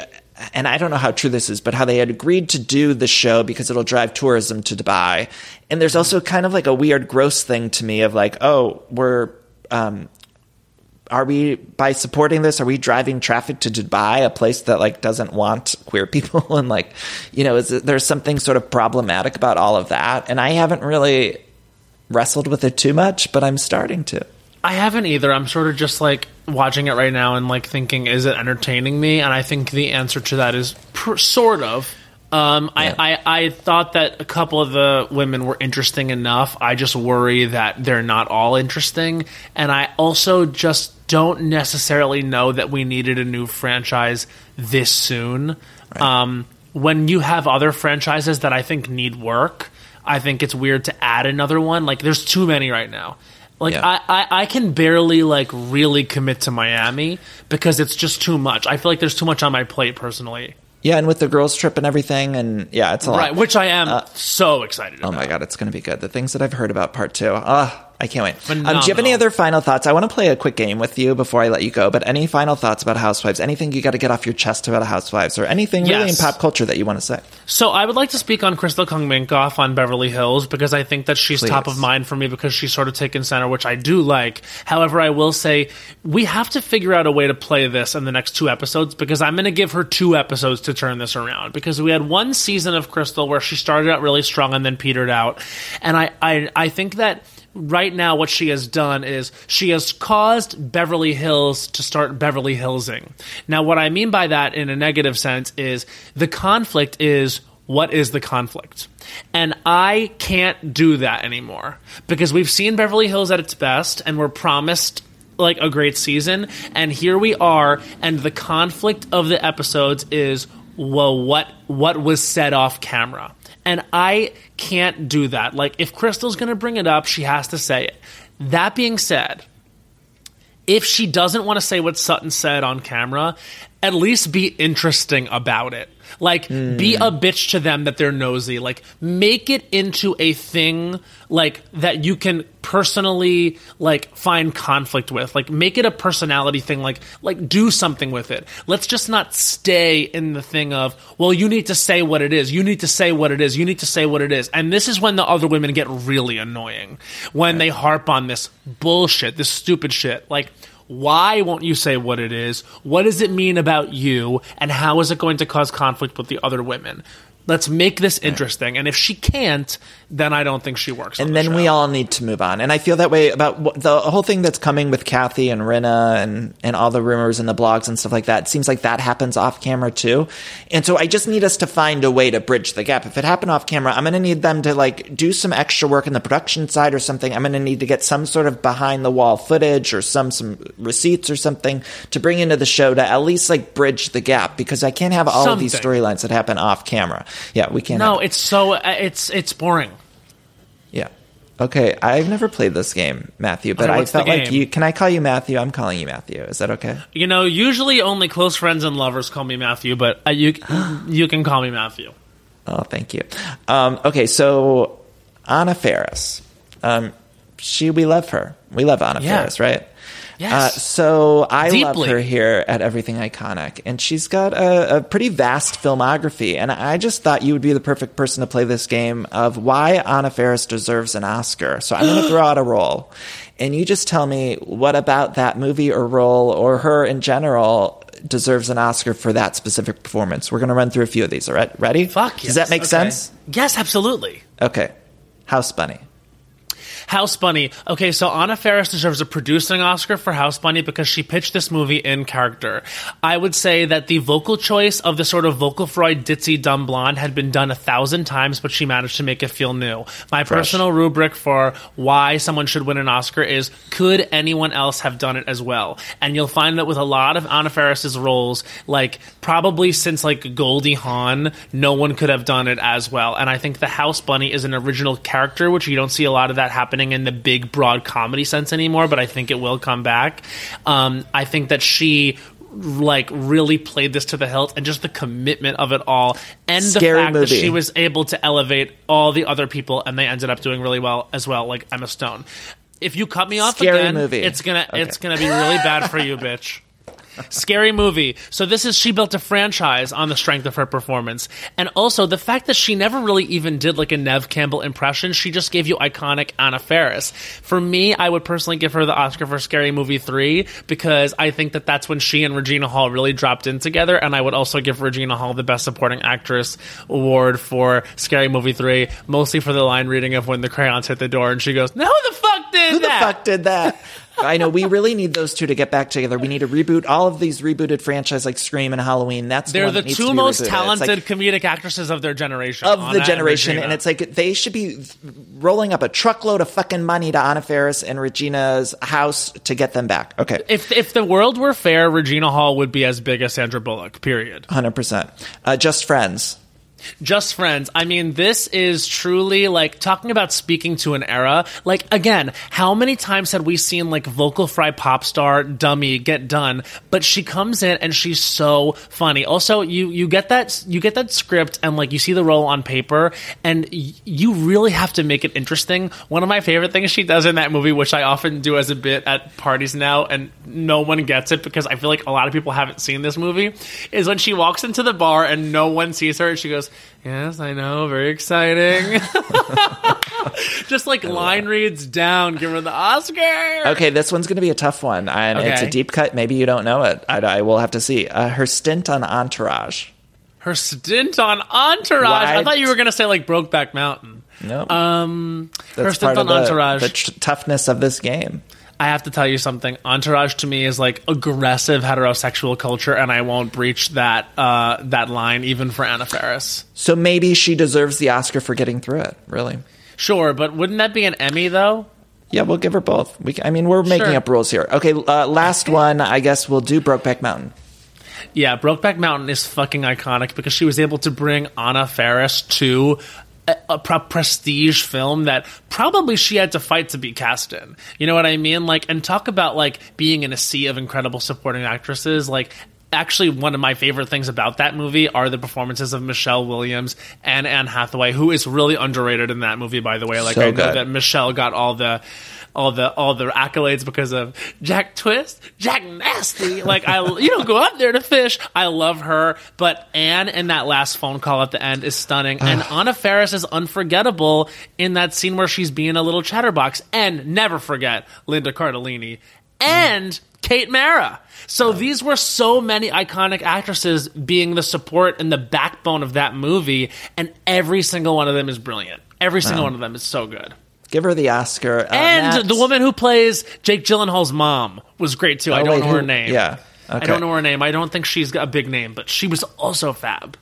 and I don't know how true this is, but how they had agreed to do the show because it'll drive tourism to Dubai. And there's also kind of like a weird, gross thing to me of like, oh, we're, um, are we, by supporting this, are we driving traffic to Dubai, a place that like doesn't want queer people? And like, you know, is there's something sort of problematic about all of that. And I haven't really wrestled with it too much, but I'm starting to. I haven't either. I'm sort of just like watching it right now and like thinking, is it entertaining me? And I think the answer to that is pr- sort of. Um, yeah. I, I, I thought that a couple of the women were interesting enough. I just worry that they're not all interesting. And I also just don't necessarily know that we needed a new franchise this soon. Right. Um, when you have other franchises that I think need work, I think it's weird to add another one. Like there's too many right now. Like, yeah. I, I, I can barely, like, really commit to Miami because it's just too much. I feel like there's too much on my plate personally. Yeah, and with the girls' trip and everything, and, yeah, it's a lot. Right, which I am uh, so excited about. Oh, my God, it's going to be good. The things that I've heard about part two. Ah, uh, I can't wait. Phenomenal. Um, do you have any other final thoughts? I want to play a quick game with you before I let you go, but any final thoughts about Housewives? Anything you got to get off your chest about Housewives or anything yes. really in pop culture that you want to say? So I would like to speak on Crystal Kung Minkoff on Beverly Hills because I think that she's Please. top of mind for me because she's sort of taken center, which I do like. However, I will say we have to figure out a way to play this in the next two episodes because I'm going to give her two episodes to turn this around because we had one season of Crystal where she started out really strong and then petered out. And I, I, I think that... Right now, what she has done is she has caused Beverly Hills to start Beverly Hillsing. Now, what I mean by that in a negative sense is the conflict is what is the conflict? And I can't do that anymore because we've seen Beverly Hills at its best and we're promised like a great season. And here we are. And the conflict of the episodes is, well, what, what was said off camera? And I can't do that. Like, if Crystal's going to bring it up, she has to say it. That being said, if she doesn't want to say what Sutton said on camera, at least be interesting about it. Like, mm. be a bitch to them that they're nosy. Like, make it into a thing, like, that you can personally, like, find conflict with. Like, make it a personality thing. Like, like do something with it. Let's just not stay in the thing of, well, you need to say what it is. You need to say what it is. You need to say what it is. And this is when the other women get really annoying. When they harp on this bullshit, this stupid shit. Like... Why won't you say what it is? What does it mean about you? And how is it going to cause conflict with the other women? Let's make this interesting. And if she can't, then I don't think she works. And on the then show. We all need to move on. And I feel that way about the whole thing that's coming with Kathy and Rinna and, and all the rumors and the blogs and stuff like that. It seems like that happens off camera too. And so I just need us to find a way to bridge the gap. If it happened off camera, I'm going to need them to like do some extra work in the production side or something. I'm going to need to get some sort of behind the wall footage or some, some receipts or something to bring into the show to at least like bridge the gap because I can't have all something. of these storylines that happen off camera. Yeah, we can't. No, it's so it's it's boring. Yeah, Okay, I've never played this game, Matthew, but okay, I felt like you... Can I call you Matthew? I'm calling you Matthew. Is that okay? You know, usually only close friends and lovers call me Matthew, but uh, you you can call me Matthew. Oh, thank you. Um, okay, so Anna Faris. Um, she, we love her. We love Anna yeah. Faris, right? Yes. Uh, so I Deeply. love her here at Everything Iconic, and she's got a, a pretty vast filmography, and I just thought you would be the perfect person to play this game of why Anna Faris deserves an Oscar. So I'm going to throw out a role, and you just tell me what about that movie or role or her in general deserves an Oscar for that specific performance. We're going to run through a few of these, all right? Ready? Fuck yes. Does that make okay. sense? Yes, absolutely. Okay. House Bunny. House Bunny. Okay, so Anna Faris deserves a producing Oscar for House Bunny because she pitched this movie in character. I would say that the vocal choice of the sort of vocal Freud ditzy dumb blonde had been done a thousand times, but she managed to make it feel new. My Fresh. personal rubric for why someone should win an Oscar is, could anyone else have done it as well? And you'll find that with a lot of Anna Faris's roles, like probably since like Goldie Hawn, no one could have done it as well. And I think the House Bunny is an original character, which you don't see a lot of that happen in the big broad comedy sense anymore, but I think it will come back. um I think that she like really played this to the hilt, and just the commitment of it all, and Scary the fact movie. that she was able to elevate all the other people, and they ended up doing really well as well, like Emma Stone. If you cut me off Scary again movie. it's gonna okay. it's gonna be really bad for you, bitch. Scary Movie. So this is, she built a franchise on the strength of her performance. And also the fact that she never really even did like a Neve Campbell impression. She just gave you iconic Anna Faris. For me, I would personally give her the Oscar for Scary Movie three, because I think that that's when she and Regina Hall really dropped in together. And I would also give Regina Hall the Best Supporting Actress award for Scary Movie three, mostly for the line reading of when the crayons hit the door and she goes, "No, who the fuck did who that? Who the fuck did that?" I know, we really need those two to get back together. We need to reboot all of these rebooted franchises like Scream and Halloween. That's They're the, the two most rebooted. talented like, comedic actresses of their generation. Of Anna the generation. And, and it's like they should be rolling up a truckload of fucking money to Anna Faris and Regina's house to get them back. Okay. If if the world were fair, Regina Hall would be as big as Sandra Bullock, period. one hundred percent. Uh, Just Friends. Just Friends. I mean, this is truly like talking about speaking to an era. Like, again, how many times had we seen like vocal fry pop star dummy get done? But she comes in and she's so funny. Also, you you get that you get that script and like you see the role on paper, and y- you really have to make it interesting. One of my favorite things she does in that movie, which I often do as a bit at parties now, and no one gets it because I feel like a lot of people haven't seen this movie, is when she walks into the bar and no one sees her, and she goes, "Yes, I know, very exciting." Just like line that. reads down, give her the Oscar. Okay, this one's going to be a tough one. And okay. it's a deep cut. Maybe you don't know it. I, I will have to see. Uh, her stint on Entourage. Her stint on Entourage? Why? I thought you were going to say like Brokeback Mountain. No. Um, That's her stint on the, Entourage. The t- toughness of this game. I have to tell you something. Entourage to me is like aggressive heterosexual culture, and I won't breach that uh, that line even for Anna Faris. So maybe she deserves the Oscar for getting through it, really. Sure, but wouldn't that be an Emmy, though? Yeah, we'll give her both. We, I mean, we're making sure. up rules here. Okay, uh, last one. I guess we'll do Brokeback Mountain. Yeah, Brokeback Mountain is fucking iconic because she was able to bring Anna Faris to a prestige film that probably she had to fight to be cast in. You know what I mean? Like, and talk about like being in a sea of incredible supporting actresses. Like, actually, one of my favorite things about that movie are the performances of Michelle Williams and Anne Hathaway, who is really underrated in that movie, by the way. Like, so I know that Michelle got all the all the all the accolades because of Jack Twist, Jack Nasty. Like, I you don't go up there to fish. I love her, but Anne in that last phone call at the end is stunning, and Anna Faris is unforgettable in that scene where she's being a little chatterbox. And never forget Linda Cardellini and mm. Kate Mara. So these were so many iconic actresses being the support and the backbone of that movie, and every single one of them is brilliant. Every single wow. one of them is so good. Give her the Oscar. Uh, and Matt. The woman who plays Jake Gyllenhaal's mom was great, too. Oh, I don't wait, know her who, name. Yeah, okay. I don't know her name. I don't think she's got a big name, but she was also fab.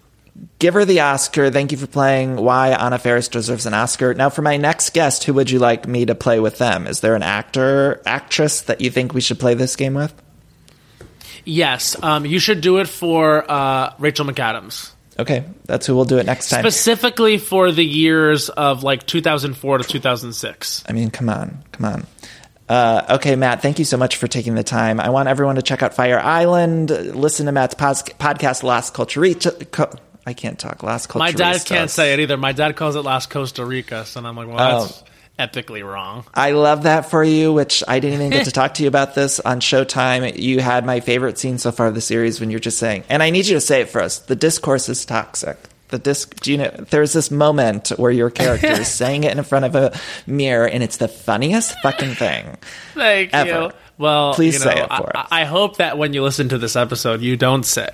Give her the Oscar. Thank you for playing Why Anna Faris Deserves an Oscar. Now, for my next guest, who would you like me to play with them? Is there an actor, actress that you think we should play this game with? Yes. Um, you should do it for uh, Rachel McAdams. Okay, that's who we'll do it next time. Specifically for the years of like two thousand four to two thousand six. I mean, come on, come on. Uh, okay, Matt, thank you so much for taking the time. I want everyone to check out Fire Island, listen to Matt's pos- podcast, Las Culturistas. Co- I can't talk, Las Culturistas. My dad can't say it either. My dad calls it Las Costa Ricas, and I'm like, well, oh. that's... epically wrong. I Love That For You, which I didn't even get to talk to you about this on Showtime. You had my favorite scene so far of the series when you're just saying, and I need you to say it for us, the discourse is toxic. The disc, do you know, there's this moment where your character is saying it in front of a mirror, and it's the funniest fucking thing. Thank ever. you. Well, please you know, say it for I, us. I hope that when you listen to this episode, you don't say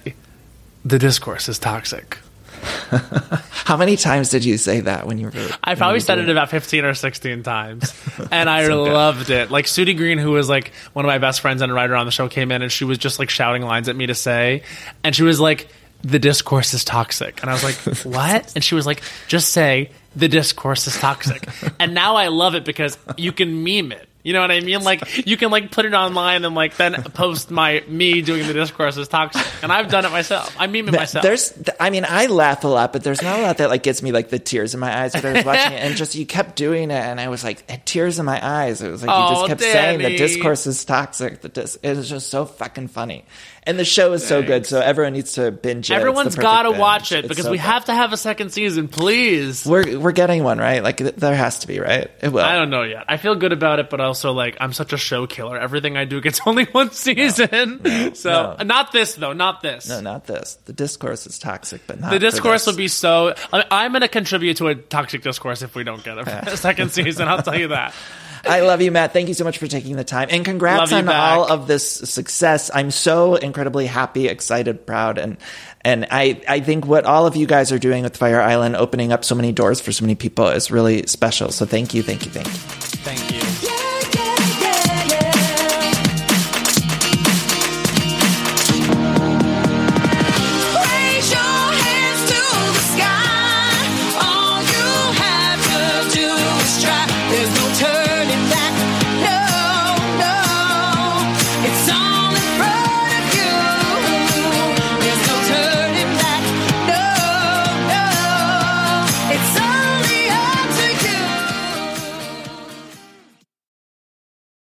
the discourse is toxic. How many times did you say that when you were? I probably said it about fifteen or sixteen times, and I so loved it. Like Sudie Green, who was like one of my best friends and a writer on the show, came in and she was just like shouting lines at me to say, and she was like, "The discourse is toxic," and I was like, "What?" And she was like, "Just say the discourse is toxic," and now I love it because you can meme it. You know what I mean? Like you can like put it online and like then post my me doing the discourse is toxic, and I've done it myself. I meme it myself. There's, I mean, I laugh a lot, but there's not a lot that like gets me like the tears in my eyes when I was watching it, and just you kept doing it, and I was like tears in my eyes. It was like oh, you just kept Danny. saying the discourse is toxic. The dis- it was just so fucking funny. And the show is Thanks. so good, so everyone needs to binge it. Everyone's got to watch it because so we fun. have to have a second season, please. We're we're getting one, right? Like there has to be, right? It will. I don't know yet. I feel good about it, but also like I'm such a show killer. Everything I do gets only one season. No, no, so no. not this though, not this. No, not this. The discourse is toxic, but not the discourse will be so. I, I'm going to contribute to a toxic discourse if we don't get a second season. I'll tell you that. I love you, Matt. Thank you so much for taking the time. And congrats on back. all of this success. I'm so incredibly happy, excited, proud. And and I, I think what all of you guys are doing with Fire Island, opening up so many doors for so many people, is really special. So thank you, thank you, thank you. Thank you.